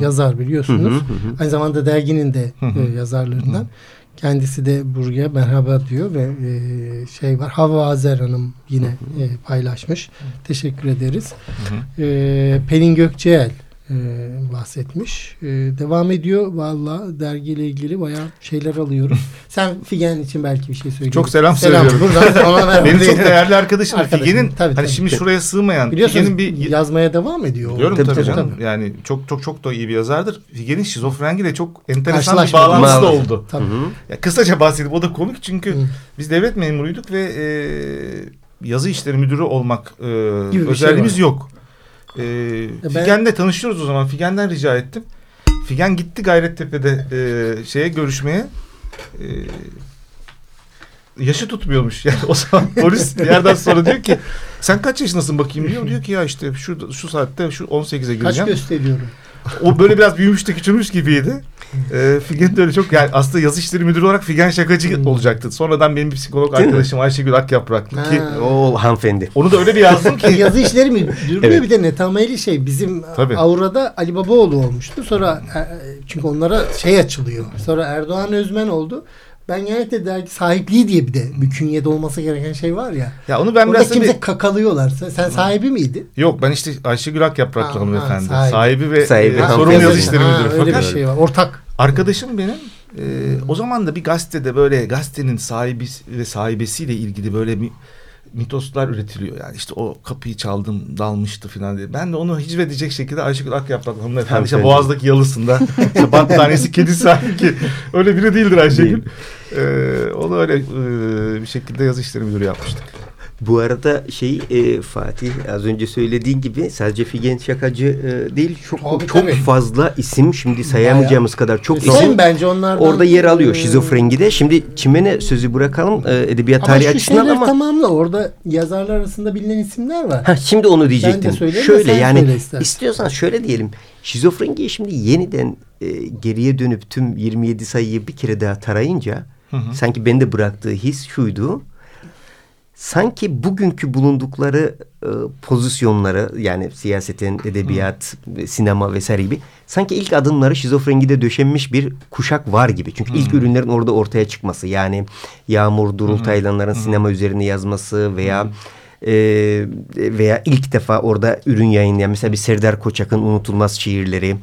yazar biliyorsunuz. Hı hı hı. Aynı zamanda derginin de e, yazarlarından. Hı hı. Kendisi de buraya merhaba diyor ve e, şey var. Havva Azer Hanım yine hı hı. E, paylaşmış. Hı hı. Teşekkür ederiz. Hı hı. E, Pelin Gökçeel e, bahsetmiş. E, devam ediyor. Vallahi dergiyle ilgili bayağı şeyler alıyoruz. Sen Figen için belki bir şey söyleyeceksin. Çok selam, selam söylüyorum. Buradan benim çok değerli arkadaşım. Figen'in tabii, hani tabii. Şimdi şuraya sığmayan. Biliyorsunuz bir... yazmaya devam ediyor. Biliyorum tabii, tabii canım. Tabii. Yani çok çok çok da iyi bir yazardır. Figen'in şizofrengiyle çok enteresan bir bağlantısı da oldu. Ya, kısaca bahsedip o da komik çünkü hı. Biz devlet memuruyduk ve e, yazı işleri müdürü olmak e, özelliğimiz şey yok. E, ben... Figen'le tanışıyoruz o zaman. Figen'den rica ettim. Figen gitti Gayrettepe'de e, şeye görüşmeye. Ee, yaşı tutmuyormuş yani o zaman polis bir yerden sonra diyor ki sen kaç yaşındasın bakayım diyor, diyor ki ya işte şu, şu saatte şu on sekize gireceğim. Kaç gösteriyorum? O böyle biraz büyümüş de küçülmüş gibiydi. Ee, Figen de öyle çok yani aslında yazı işleri müdürü olarak Figen Şakacı hmm. olacaktı. Sonradan benim bir psikolog değil arkadaşım mi? Ayşegül Akyapraklı ha. ki o hanımefendi. Onu da öyle bir yazdım ki. Yazı işleri müdürü evet. Bir de netameli şey bizim tabii. Avra'da Ali Babaoğlu olmuştu. Sonra çünkü onlara şey açılıyor. Sonra Erdoğan Özmen oldu. Ben genellikle dergi sahipliği diye bir de bir künyede olması gereken şey var ya. Ya onu ben biraz kimse bir... kakalıyorlar. Sen sahibi miydin? Yok, ben işte Ayşegül Akyapraklı hanımefendi. Sahibi. sahibi ve sahibi, e, sorumlu yazı işleri müdürü. Öyle bir şey var. Ortak. Arkadaşım benim e, o zaman da bir gazetede böyle gazetenin sahibi ve sahibesiyle ilgili böyle bir mitoslar üretiliyor. Yani işte o kapıyı çaldım, dalmıştı falan diye. Ben de onu hicvedecek şekilde Ayşegül Akyapraklı hanımefendi işte Boğaz'daki yalısında işte battaniyesi kedi sahibi ki öyle biri değildir Ayşegül. Ee, onu öyle e, bir şekilde yazı işleri müdürü yapmıştık. Bu arada şey e, Fatih az önce söylediğin gibi sadece Figen Şakacı e, değil çok tabii, çok tabii. fazla isim şimdi sayamayacağımız bayağı. Kadar çok isim, isim bence onlardan orada yer alıyor e, şizofrengide. Şimdi Çimen'e sözü bırakalım e, edebiyat tarihi açısından ama tamamla orada yazarlar arasında bilinen isimler var. Ha, şimdi onu diyecektim. Şöyle yani söyle istiyorsan şöyle diyelim. Şizofrengiyi şimdi yeniden e, geriye dönüp tüm yirmi yedi sayıyı bir kere daha tarayınca hı hı. sanki bende bıraktığı his şuydu. Sanki bugünkü bulundukları e, pozisyonları yani siyasetin, edebiyat, hmm. sinema vesaire gibi sanki ilk adımları şizofrengide döşenmiş bir kuşak var gibi. Çünkü hmm. ilk ürünlerin orada ortaya çıkması yani Yağmur, Durul hmm. Taylanların hmm. sinema üzerine yazması veya e, veya ilk defa orada ürün yayınlayan mesela bir Serdar Koçak'ın unutulmaz şiirleri.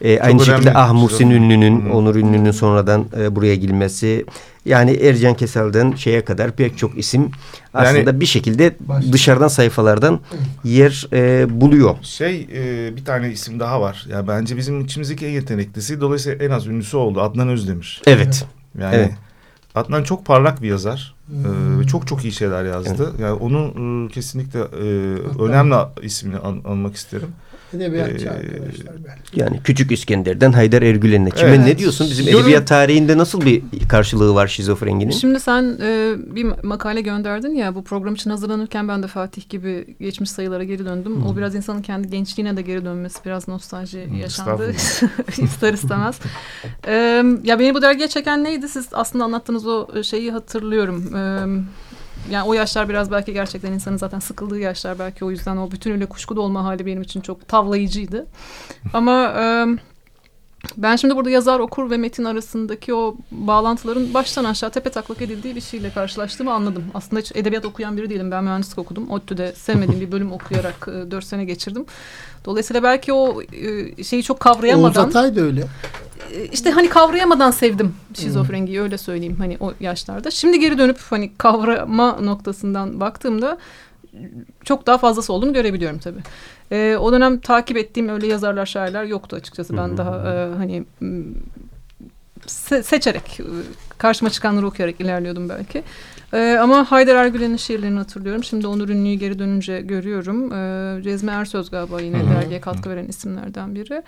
E, aynı şekilde Ah Muhsin Ünlü'nün, hmm. Onur Ünlü'nün sonradan e, buraya girmesi. Yani Ercan Kesel'den şeye kadar pek çok isim aslında yani, bir şekilde başladım. Dışarıdan sayfalardan yer e, buluyor. Şey e, bir tane isim daha var. Ya bence bizim içimizdeki en yeteneklisi dolayısıyla en az ünlüsü oldu Adnan Özdemir. Evet. Yani evet. Adnan çok parlak bir yazar. Hmm. E, çok çok iyi şeyler yazdı. Evet. Yani onu e, kesinlikle e, önemli ismini an, anmak isterim. Edebiyatçı ee, arkadaşlar belki. Yani Küçük İskender'den Haydar Ergülen'e. Kime evet. ne diyorsun? Bizim edebiyat Yorum. tarihinde nasıl bir karşılığı var şizofrenginin? Şimdi sen e, bir makale gönderdin ya bu program için hazırlanırken ben de Fatih gibi geçmiş sayılara geri döndüm. Hmm. O biraz insanın kendi gençliğine de geri dönmesi biraz nostalji hmm, yaşandı. İster istemez. e, ya beni bu dergiye çeken neydi? Siz aslında anlattığınız o şeyi hatırlıyorum. E, Yani o yaşlar biraz belki gerçekten insanın zaten sıkıldığı yaşlar belki o yüzden o bütünüyle kuşku dolma hali benim için çok tavlayıcıydı. Ama e, ben şimdi burada yazar, okur ve metin arasındaki o bağlantıların baştan aşağı tepe taklak edildiği bir şeyle karşılaştığımı anladım. Aslında hiç edebiyat okuyan biri değilim. Ben mühendislik okudum. ODTÜ'de sevmediğim bir bölüm okuyarak e, dört sene geçirdim. Dolayısıyla belki o e, şeyi çok kavrayamadan... Oğuz Atay da öyle. İşte hani kavrayamadan sevdim şizofrengiyi öyle söyleyeyim hani o yaşlarda. Şimdi geri dönüp hani kavrama noktasından baktığımda çok daha fazlası olduğunu görebiliyorum tabii. Ee, o dönem takip ettiğim öyle yazarlar, şairler yoktu açıkçası. Ben daha e, hani se- seçerek, karşıma çıkanları okuyarak ilerliyordum belki. Ee, ama Haydar Ergülen'in şiirlerini hatırlıyorum. Şimdi Onur Ünlü'yü geri dönünce görüyorum. Ee, Cezmi Ersöz galiba yine Hı-hı. dergiye katkı veren isimlerden biri.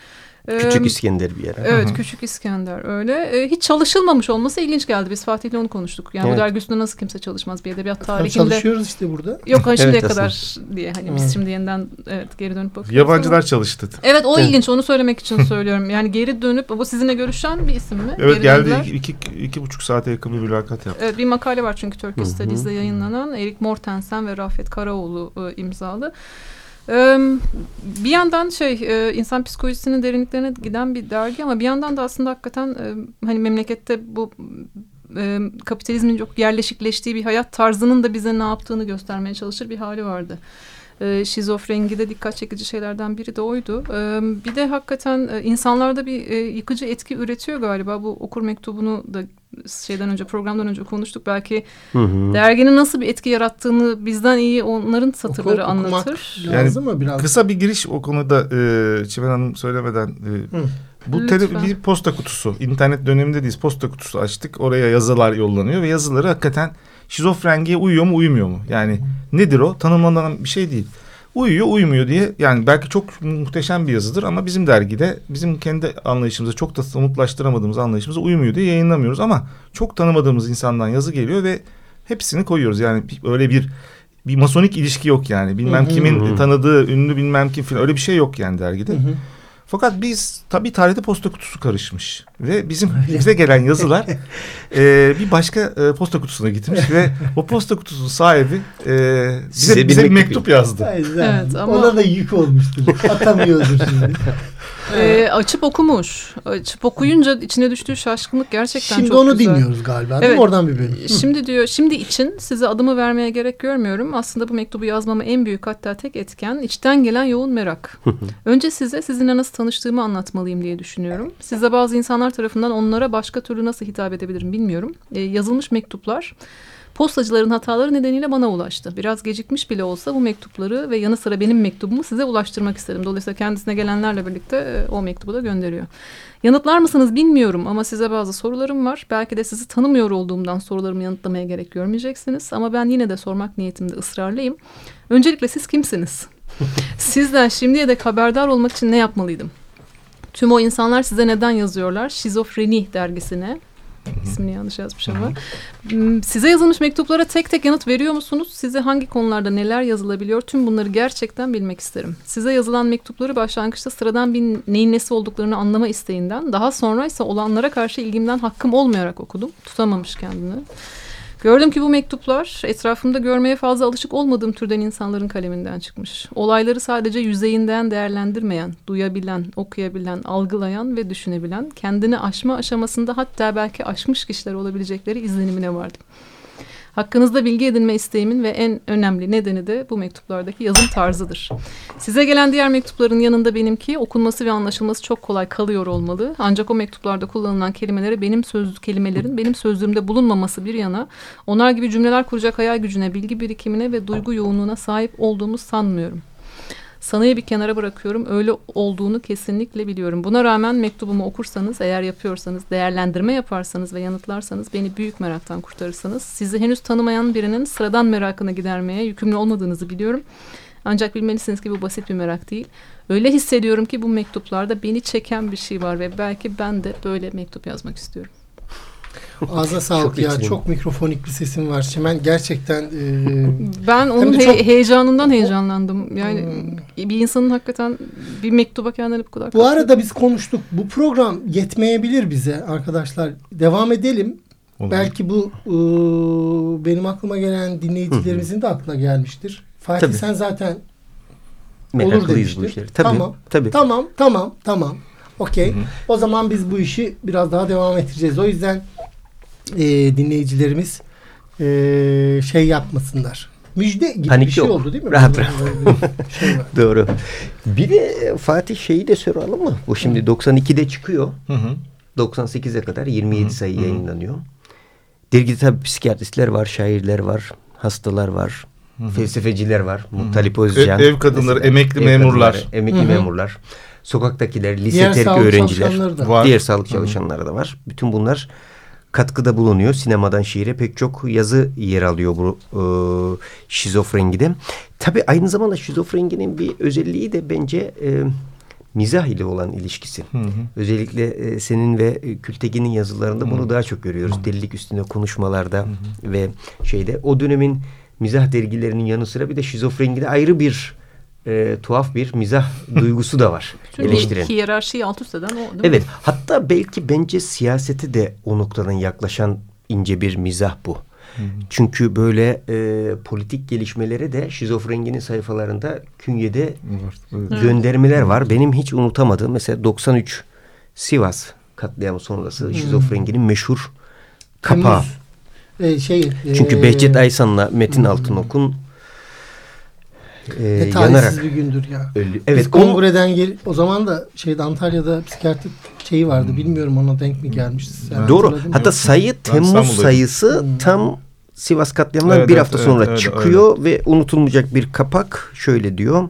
Ee, Küçük İskender bir yere. Evet, Hı-hı. Küçük İskender öyle. Ee, hiç çalışılmamış olması ilginç geldi. Biz Fatih'le onu konuştuk. Yani evet. bu dergi üstünde nasıl kimse çalışmaz bir edebiyat tarihinde. Çalışıyoruz işte burada. Yok hani şimdiye evet, kadar diye. Hani Hı-hı. biz şimdi yeniden evet, geri dönüp bakıyoruz. Yabancılar ama. Çalıştı. Evet o evet. ilginç onu söylemek için söylüyorum. Yani geri dönüp bu sizinle görüşen bir isim mi? Evet geri geldi iki, iki, iki buçuk saate yakın bir mülakat yaptı. Evet bir makale var çünkü Türk Studies'de yayınlanan Erik Mortensen ve Rafet Karaoğlu e, imzalı. E, bir yandan şey e, insan psikolojisinin derinliklerine giden bir dergi ama bir yandan da aslında hakikaten e, hani memlekette bu e, kapitalizmin çok yerleşikleştiği bir hayat tarzının da bize ne yaptığını göstermeye çalışır bir hali vardı. E, şizofrengide dikkat çekici şeylerden biri de oydu. E, bir de hakikaten e, insanlarda bir e, yıkıcı etki üretiyor galiba. Bu okur mektubunu da şeyden önce programdan önce konuştuk. Belki hı hı. derginin nasıl bir etki yarattığını bizden iyi onların satırları Oku, anlatır. Lazım yani mı biraz? Kısa bir giriş o konuda e, Çimen Hanım söylemeden e, hı. bu tele, bir posta kutusu. İnternet dönemindeyiz. Posta kutusu açtık. Oraya yazılar yollanıyor ve yazıları hakikaten şizofrengiye uyuyor mu uyumuyor mu? Yani nedir o? Tanımlanan bir şey değil. Uyuyor uyumuyor diye yani belki çok muhteşem bir yazıdır ama bizim dergide bizim kendi anlayışımıza çok da somutlaştıramadığımız anlayışımıza uyumuyor diye yayınlamıyoruz ama çok tanımadığımız insandan yazı geliyor ve hepsini koyuyoruz. Yani öyle bir bir masonik ilişki yok yani bilmem hı hı. kimin hı hı. tanıdığı ünlü bilmem kim falan öyle bir şey yok yani dergide. Hı hı. Fakat biz tabii tarihte posta kutusu karışmış ve bizim bize gelen yazılar e, bir başka e, posta kutusuna gitmiş ve o posta kutusunun sahibi e, bize, bize, bize bir mektup gibi. Yazdı. Evet, ama... Ona da yük olmuştur. Atamıyordur şimdi. E, açıp okumuş. Açıp okuyunca içine düştüğü şaşkınlık gerçekten şimdi çok güzel. Şimdi onu dinliyoruz galiba. Evet. Oradan bir bölüm. Şimdi diyor, şimdi için size adımı vermeye gerek görmüyorum. Aslında bu mektubu yazmama en büyük hatta tek etken içten gelen yoğun merak. Önce size sizinle nasıl tanıştığımı anlatmalıyım diye düşünüyorum. Size bazı insanlar tarafından onlara başka türlü nasıl hitap edebilirim bilmiyorum. E, yazılmış mektuplar. postacıların hataları nedeniyle bana ulaştı. Biraz gecikmiş bile olsa bu mektupları ve yanı sıra benim mektubumu size ulaştırmak istedim. Dolayısıyla kendisine gelenlerle birlikte o mektubu da gönderiyor. Yanıtlar mısınız bilmiyorum ama size bazı sorularım var. Belki de sizi tanımıyor olduğumdan sorularımı yanıtlamaya gerek görmeyeceksiniz. Ama ben yine de sormak niyetimde ısrarlıyım. Öncelikle siz kimsiniz? Sizden şimdiye dek haberdar olmak için ne yapmalıydım? Tüm o insanlar size neden yazıyorlar? Şizofrengi Dergisi'ne. İsmini yanlış yazmış ama. Size yazılmış mektuplara tek tek yanıt veriyor musunuz? Size hangi konularda neler yazılabiliyor? Tüm bunları gerçekten bilmek isterim. Size yazılan mektupları başlangıçta sıradan bir neyin nesi olduklarını anlama isteğinden, daha sonra ise olanlara karşı ilgimden hakkım olmayarak okudum. Tutamamış kendini. Gördüm ki bu mektuplar etrafımda görmeye fazla alışık olmadığım türden insanların kaleminden çıkmış. Olayları sadece yüzeyinden değerlendirmeyen, duyabilen, okuyabilen, algılayan ve düşünebilen, kendini aşma aşamasında hatta belki aşmış kişiler olabilecekleri izlenimine vardım. Hakkınızda bilgi edinme isteğimin ve en önemli nedeni de bu mektuplardaki yazım tarzıdır. Size gelen diğer mektupların yanında benimki okunması ve anlaşılması çok kolay kalıyor olmalı. Ancak o mektuplarda kullanılan kelimelere benim sözlü kelimelerin benim sözlüğümde bulunmaması bir yana, onlar gibi cümleler kuracak hayal gücüne, bilgi birikimine ve duygu yoğunluğuna sahip olduğumu sanmıyorum. Sanayı bir kenara bırakıyorum. Öyle olduğunu kesinlikle biliyorum. Buna rağmen mektubumu okursanız, eğer yapıyorsanız, değerlendirme yaparsanız ve yanıtlarsanız beni büyük meraktan kurtarırsınız. Sizi henüz tanımayan birinin sıradan merakını gidermeye yükümlü olmadığınızı biliyorum. Ancak bilmelisiniz ki bu basit bir merak değil. Öyle hissediyorum ki bu mektuplarda beni çeken bir şey var ve belki ben de böyle mektup yazmak istiyorum. Ağza sağlık çok ya. İçin. Çok mikrofonik bir sesin var. Çimen gerçekten e, ben onun he- çok... heyecanından heyecanlandım. Yani hmm. bir insanın hakikaten bir mektuba kendini bu kadar... Bu arada kaldı. Biz konuştuk. Bu program yetmeyebilir bize arkadaşlar. Devam edelim. Olur. Belki bu e, benim aklıma gelen dinleyicilerimizin de aklına gelmiştir. Fatih tabii. Sen zaten meraklıyız olur demiştir. Bu işleri. Tabii, tamam. Tabii. Tamam. Tamam. Tamam. Okey. O zaman biz bu işi biraz daha devam ettireceğiz. O yüzden E, dinleyicilerimiz e, şey yapmasınlar. Müjde gibi panik bir şey yok. Oldu değil mi? Rahat rahat. Şey doğru. Bir de Fatih şeyi de soralım mı? Bu şimdi doksan ikide çıkıyor. Hı hı. doksan sekize kadar yirmi yedi hı hı. sayı yayınlanıyor. Dergide tabii psikiyatristler var, şairler var, hastalar var, hı hı. felsefeciler var. Hı hı. Muhtalip Özcan. Ev, ev kadınları, mesela, emekli ev memurlar. Kadınları, emekli hı hı. memurlar. Sokaktakiler, lise diğer terk öğrenciler. Diğer sağlık hı hı. çalışanları da var. Bütün bunlar katkıda bulunuyor. Sinemadan şiire pek çok yazı yer alıyor bu e, Şizofrengi'de. Tabii aynı zamanda Şizofrengi'nin bir özelliği de bence e, mizah ile olan ilişkisi. Hı hı. Özellikle e, senin ve Kültegin'in yazılarında hı. bunu daha çok görüyoruz. Hı. Delilik üstüne konuşmalarda hı hı. ve şeyde o dönemin mizah dergilerinin yanı sıra bir de Şizofrengi'de ayrı bir E, tuhaf bir mizah duygusu da var. Eleştiren. Hiyerarşiyi alt üst eden o değil mi? Evet. Hatta belki bence siyaseti de o noktadan yaklaşan ince bir mizah bu. Hı-hı. Çünkü böyle e, politik gelişmelere de Şizofrengi'nin sayfalarında künyede evet. göndermeler var. Benim hiç unutamadığım mesela doksan üç Sivas katliamı sonrası Hı-hı. Şizofrengi'nin meşhur kapağı. E, şey, Çünkü e, Behçet Aysan'la Metin Hı-hı. Altınok'un E, talihsiz bir gündür ya. Öyle, evet. Biz kongreden gel- o zaman da şeyde Antalya'da psikiyatri şeyi vardı. Hmm. Bilmiyorum ona denk mi gelmişiz. Yani doğru. Hatta sayı Temmuz sayısı hmm. tam Sivas katliamından evet, bir hafta evet, sonra evet, çıkıyor evet, evet. ve unutulmayacak bir kapak şöyle diyor.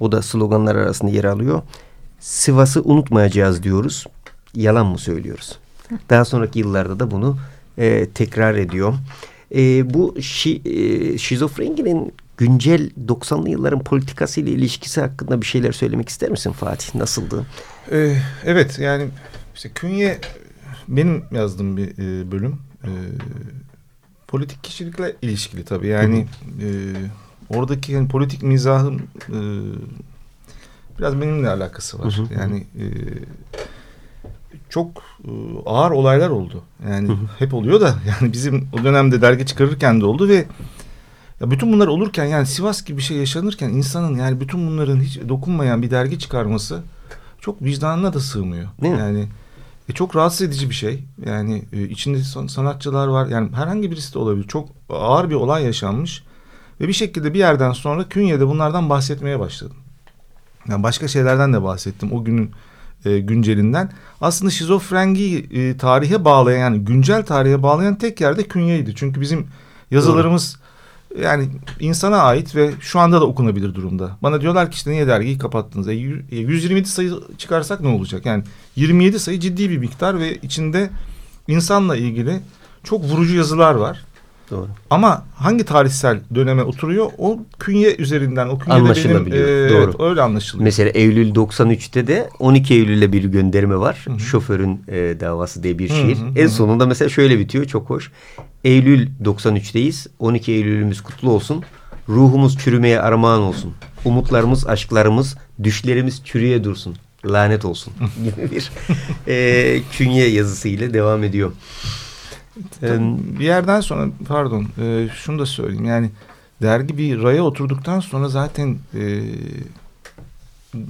O da sloganlar arasında yer alıyor. Sivas'ı unutmayacağız diyoruz. Yalan mı söylüyoruz? Daha sonraki yıllarda da bunu e, tekrar ediyor. E, bu şi, e, Şizofrengi'nin güncel doksanlı yılların politikası ile ilişkisi hakkında bir şeyler söylemek ister misin Fatih? Nasıldı? Ee, evet yani işte künye benim yazdığım bir e, bölüm. E, politik kişilikle ilişkili tabii. Yani e, oradaki yani, politik mizahım e, biraz benimle alakası var. Hı hı. Yani e, çok e, ağır olaylar oldu. Yani hı hı. hep oluyor da yani bizim o dönemde dergi çıkarırken de oldu ve ya bütün bunlar olurken yani Sivas gibi bir şey yaşanırken insanın yani bütün bunların hiç dokunmayan bir dergi çıkarması çok vicdanına da sığmıyor. Değil yani mi? E, çok rahatsız edici bir şey. Yani e, içinde son, sanatçılar var. Yani herhangi birisi de olabilir. Çok ağır bir olay yaşanmış ve bir şekilde bir yerden sonra künyede bunlardan bahsetmeye başladım. Yani başka şeylerden de bahsettim o günün e, güncelinden. Aslında Şizofrengi e, tarihe bağlayan yani güncel tarihe bağlayan tek yerde künyeydi. Çünkü bizim Yazılarımız doğru. Yani insana ait ve şu anda da okunabilir durumda. Bana diyorlar ki işte niye dergiyi kapattınız? E, yüz yirmi yedi sayı çıkarsak ne olacak? Yani yirmi yedi sayı ciddi bir miktar ve içinde insanla ilgili çok vurucu yazılar var. Doğru. Ama hangi tarihsel döneme oturuyor? O künye üzerinden, o künye anlaşılabiliyor. Benim, e, doğru. Evet, öyle anlaşılıyor. Mesela Eylül doksan üçte de on iki Eylül'le bir gönderme var. Hı-hı. Şoförün e, davası diye bir şiir. Hı-hı. En sonunda mesela şöyle bitiyor, çok hoş. Eylül doksan üçteyiz. on iki Eylül'ümüz kutlu olsun. Ruhumuz çürümeye armağan olsun. Umutlarımız, aşklarımız, düşlerimiz çürüye dursun. Lanet olsun gibi bir e, künye yazısıyla devam ediyor. Bir yerden sonra pardon e, şunu da söyleyeyim, yani dergi bir raya oturduktan sonra zaten e,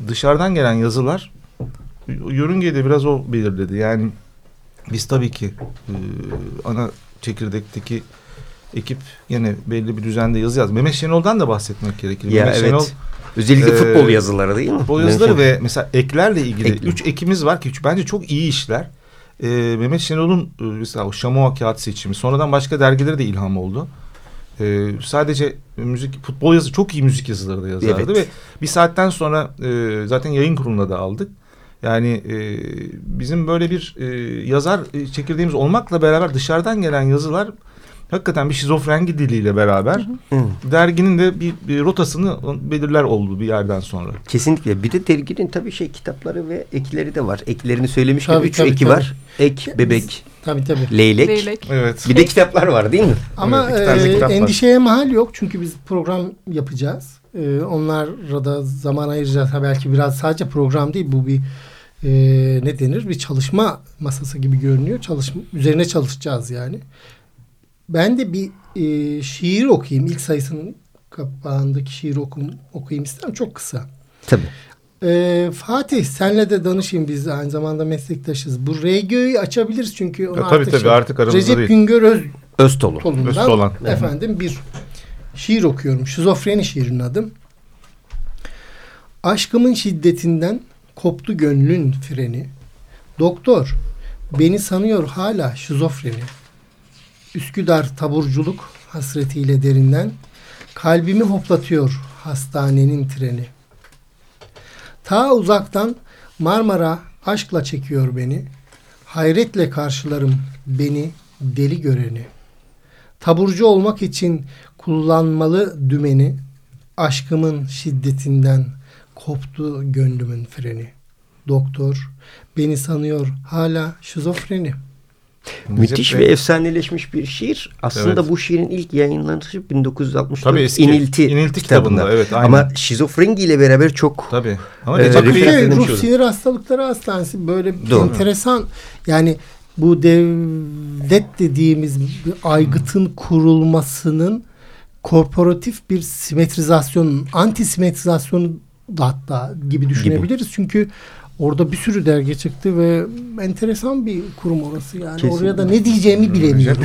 dışarıdan gelen yazılar yörüngeyi de biraz o belirledi. Yani biz tabii ki e, ana çekirdekteki ekip yine belli bir düzende yazı yazdı. Mehmet Şenol'dan da bahsetmek gerekir. Ya Mehmet evet. Şenol, özellikle e, futbol yazıları değil mi? Futbol yazıları ve mesela eklerle ilgili Ekli. üç ekimiz var ki bence çok iyi işler. Ee, Mehmet Şenol'un mesela o Şamoa kağıt seçimi sonradan başka dergilere de ilham oldu. Ee, sadece müzik, futbol yazı, çok iyi müzik yazıları da yazardı evet. Ve bir saatten sonra e, zaten yayın kuruluna da aldık. Yani e, bizim böyle bir e, yazar e, çekirdeğimiz olmakla beraber dışarıdan gelen yazılar hakikaten bir şizofrengi diliyle beraber hı hı. derginin de bir, bir rotasını belirler oldu bir yerden sonra. Kesinlikle. Bir de derginin tabii şey kitapları ve ekleri de var. Eklerini söylemiş gibi üç tabii, eki tabii. var. Ek, bebek, tabii, tabii. leylek. leylek. Evet. Bir de kitaplar var değil mi? Ama evet, e, kitap endişeye mahal yok. Çünkü biz program yapacağız. E, onlara da zaman ayıracağız. Ha, belki biraz sadece program değil, bu bir e, ne denir? Bir çalışma masası gibi görünüyor. Çalışma, üzerine çalışacağız yani. Ben de bir e, şiir okuyayım. İlk sayısının kapağındaki şiir okum, okuyayım isterim. Çok kısa. Tabii. E, Fatih, senle de danışayım, biz aynı zamanda meslektaşız. Bu R G'yi açabiliriz çünkü ona ya, tabii, artık, tabii, artık aramızda Recep Güngör Öz... Öztolu. Öztolu. Efendim bir şiir okuyorum. Şizofreni şiirinin adı. Aşkımın şiddetinden koptu gönlün freni. Doktor beni sanıyor hala şizofreni. Üsküdar taburculuk hasretiyle derinden kalbimi hoplatıyor hastanenin treni. Ta uzaktan Marmara aşkla çekiyor beni. Hayretle karşılarım beni deli göreni. Taburcu olmak için kullanmalı dümeni. Aşkımın şiddetinden koptu gönlümün freni. Doktor beni sanıyor hala şizofreni. Müthiş ve efsaneleşmiş bir şiir. Aslında evet. Bu şiirin ilk yayınlanışı bin dokuz yüz altmış dört İnilti, İnilti kitabında. kitabında. Evet, ama şizofrengi ile beraber çok... Tabii. Ama e, Bakırköy Ruh Sinir Hastalıkları Hastanesi böyle doğru. Enteresan. Yani bu devlet dediğimiz aygıtın kurulmasının korporatif bir simetrizasyonun, antisimetrizasyonu da hatta gibi düşünebiliriz. Gibi. Çünkü orada bir sürü dergi çıktı ve enteresan bir kurum orası yani. Kesinlikle. Oraya da ne diyeceğimi bilemiyorum.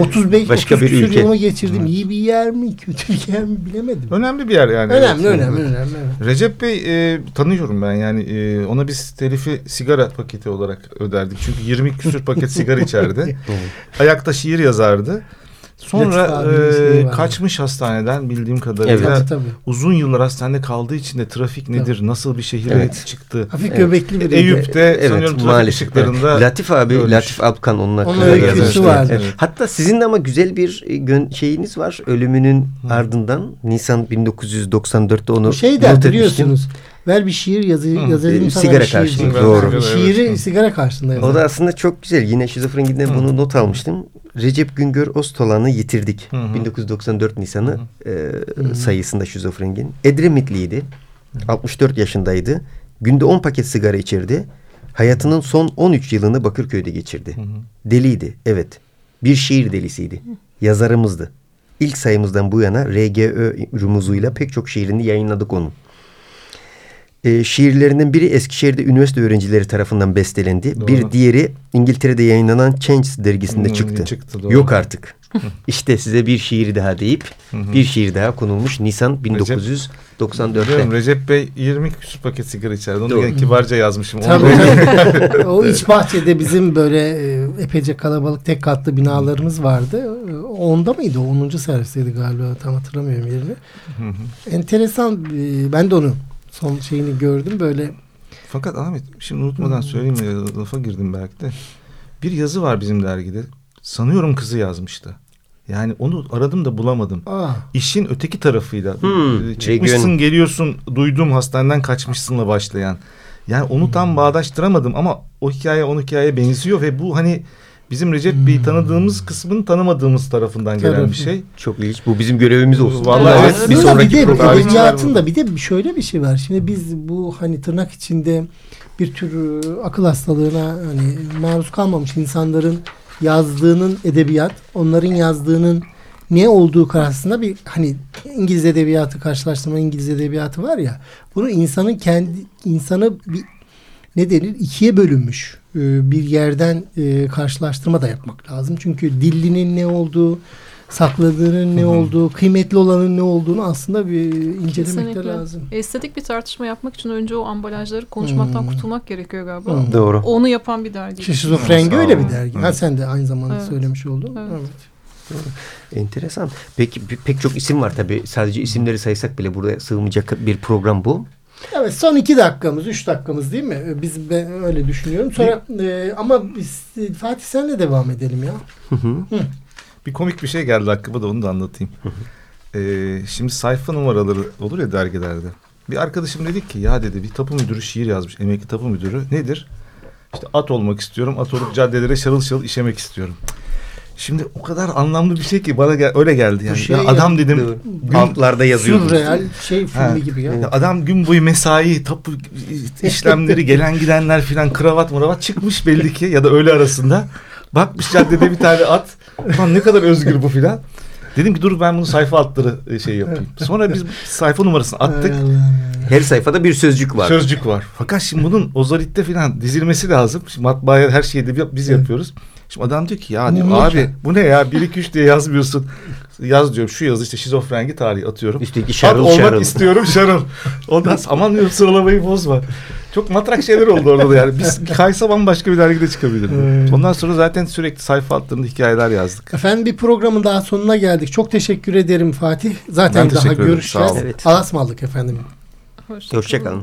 otuz beş otuz küsur yılımı geçirdim. Evet. İyi bir yer mi, kötü bir yer mi bilemedim. Önemli bir yer yani. Önemli, evet. önemli, önemli. Evet. Recep Bey e, tanıyorum ben yani. E, ona biz telifi sigara paketi olarak öderdik. Çünkü yirmi küsur paket sigara içerdi. Ayakta şiir yazardı. Sonra e, kaçmış hastaneden bildiğim kadarıyla evet, tabii. uzun yıllar hastanede kaldığı için de trafik nedir, tabii. nasıl bir şehir evet. çıktı. Hafif evet. göbekli bir Eyüp'te evet, sanıyorum trafik maalesef, ışıklarında. Evet. Latif abi, görmüş. Latif Alkan onun hakkında yazmıştı. Evet. Evet. Hatta sizin de ama güzel bir şeyiniz var. Ölümünün Hı. ardından Nisan bin dokuz yüz doksan dörtte onu şey de biliyorsunuz. Ver bir şiir yazı, yazayım sana sigara bir şiir. Sigara karşısında. Doğru. Evet. Şiiri Hı. sigara karşısında yazdım. O da aslında çok güzel. Yine şizofrengiden bunu not almıştım. Recep Güngör Öztolan'ı yitirdik. Hı hı. bin dokuz yüz doksan dört Nisan'ı hı hı. E, sayısında şizofrengin. Edremitliydi. Hı hı. altmış dört yaşındaydı. Günde on paket sigara içirdi. Hayatının son on üç yılını Bakırköy'de geçirdi. Hı hı. Deliydi. Evet. Bir şiir delisiydi. Hı. Yazarımızdı. İlk sayımızdan bu yana R G Ö rumuzuyla pek çok şiirini yayınladık onun. E, şiirlerinin biri Eskişehir'de üniversite öğrencileri tarafından bestelendi. Doğru. Bir diğeri İngiltere'de yayınlanan Change dergisinde hmm, çıktı. çıktı Yok artık. İşte size bir şiir daha deyip bir şiir daha konulmuş Nisan bin dokuz yüz doksan dörtte. Recep, Recep Bey yirmi küsur paket sigara içerdi. Onu yine kibarca yazmışım. Tabii. O iç bahçede bizim böyle epeyce kalabalık tek katlı binalarımız vardı. Onda mıydı? onuncu servisteydi galiba. Tam hatırlamıyorum yerini. Enteresan. Ben de onu son şeyini gördüm böyle. Fakat Ahmet şimdi unutmadan söyleyeyim mi? Lafa girdim belki de. Bir yazı var bizim dergide. Sanıyorum kızı yazmıştı. Yani onu aradım da bulamadım. Aa. İşin öteki tarafıyla. Hmm, çıkmışsın gün. Geliyorsun duydum hastaneden kaçmışsınla başlayan. Yani onu tam bağdaştıramadım ama o hikaye onun hikayeye benziyor ve bu hani bizim Recep hmm. Bey'i tanıdığımız kısmını tanımadığımız tarafından Tarafı. gelen bir şey. Çok ilginç. Bu bizim görevimiz olsun. Vallahi evet, evet. Bir sonraki programda. Edebiyatında bir de şöyle bir şey var. Şimdi biz bu hani tırnak içinde bir tür akıl hastalığına hani maruz kalmamış insanların yazdığının edebiyat, onların yazdığının ne olduğu karşısında bir hani İngiliz edebiyatı karşılaştırma İngiliz edebiyatı var ya. Bunu insanın kendi insanı bir ne denir ikiye bölünmüş bir yerden karşılaştırma da yapmak lazım. Çünkü dillinin ne olduğu, sakladığının ne olduğu, kıymetli olanın ne olduğunu aslında bir incelemekte lazım. Estetik bir tartışma yapmak için önce o ambalajları konuşmaktan hmm. kurtulmak gerekiyor galiba. Hmm. Doğru. Onu yapan bir dergi. Şizofrengi öyle bir dergi. Hmm. Ha, sen de aynı zamanda evet. söylemiş oldun. Evet. evet. Doğru. Enteresan. Peki pek çok isim var tabii. Sadece isimleri saysak bile burada sığmayacak bir program bu. Evet, son iki dakikamız, üç dakikamız değil mi? Biz ben öyle düşünüyorum. Sonra e, ama biz, Fatih senle devam edelim ya. Hı hı. Hı. Bir komik bir şey geldi aklıma da onu da anlatayım. ee, şimdi sayfa numaraları olur ya dergilerde. Bir arkadaşım dedi ki ya dedi bir tapu müdürü şiir yazmış. Emekli tapu müdürü nedir? İşte at olmak istiyorum. At olup caddelere şarıl şarıl işemek istiyorum. Şimdi o kadar anlamlı bir şey ki bana gel- öyle geldi yani. Şey ya adam ya, dedim altlarda yazıyordu. Sürreal şey filmi gibi ya. Yani adam gün boyu mesai, tapu işlemleri, gelen gidenler filan kravat muravat çıkmış belli ki ya da öğle arasında. Bakmış caddede bir tane at. Ulan ne kadar özgür bu filan. Dedim ki dur ben bunu sayfa altları şey yapayım. Sonra biz sayfa numarasını attık. Her sayfada bir sözcük var. Sözcük var. Fakat şimdi bunun ozolitte filan dizilmesi lazım. Şimdi matbaaya her şeyi de biz yapıyoruz. Şimdi adam diyor ki ya diyor, abi bu ne ya bir iki üç diye yazmıyorsun. Yaz diyorum şu yazı işte şizofrengi tarihi atıyorum. Üstelik şarıl şarıl. Olmak istiyorum şarıl. Ondan aman diyorum sıralamayı bozma. Çok matrak şeyler oldu orada da yani. Biz kaysa bambaşka bir dergide çıkabilirdik. Evet. Ondan sonra zaten sürekli sayfa altlarında hikayeler yazdık. Efendim bir programın daha sonuna geldik. Çok teşekkür ederim Fatih. Zaten daha ederim. Görüşeceğiz. Evet. Alasmallık efendim. Hoşçakalın. Hoşçakalın.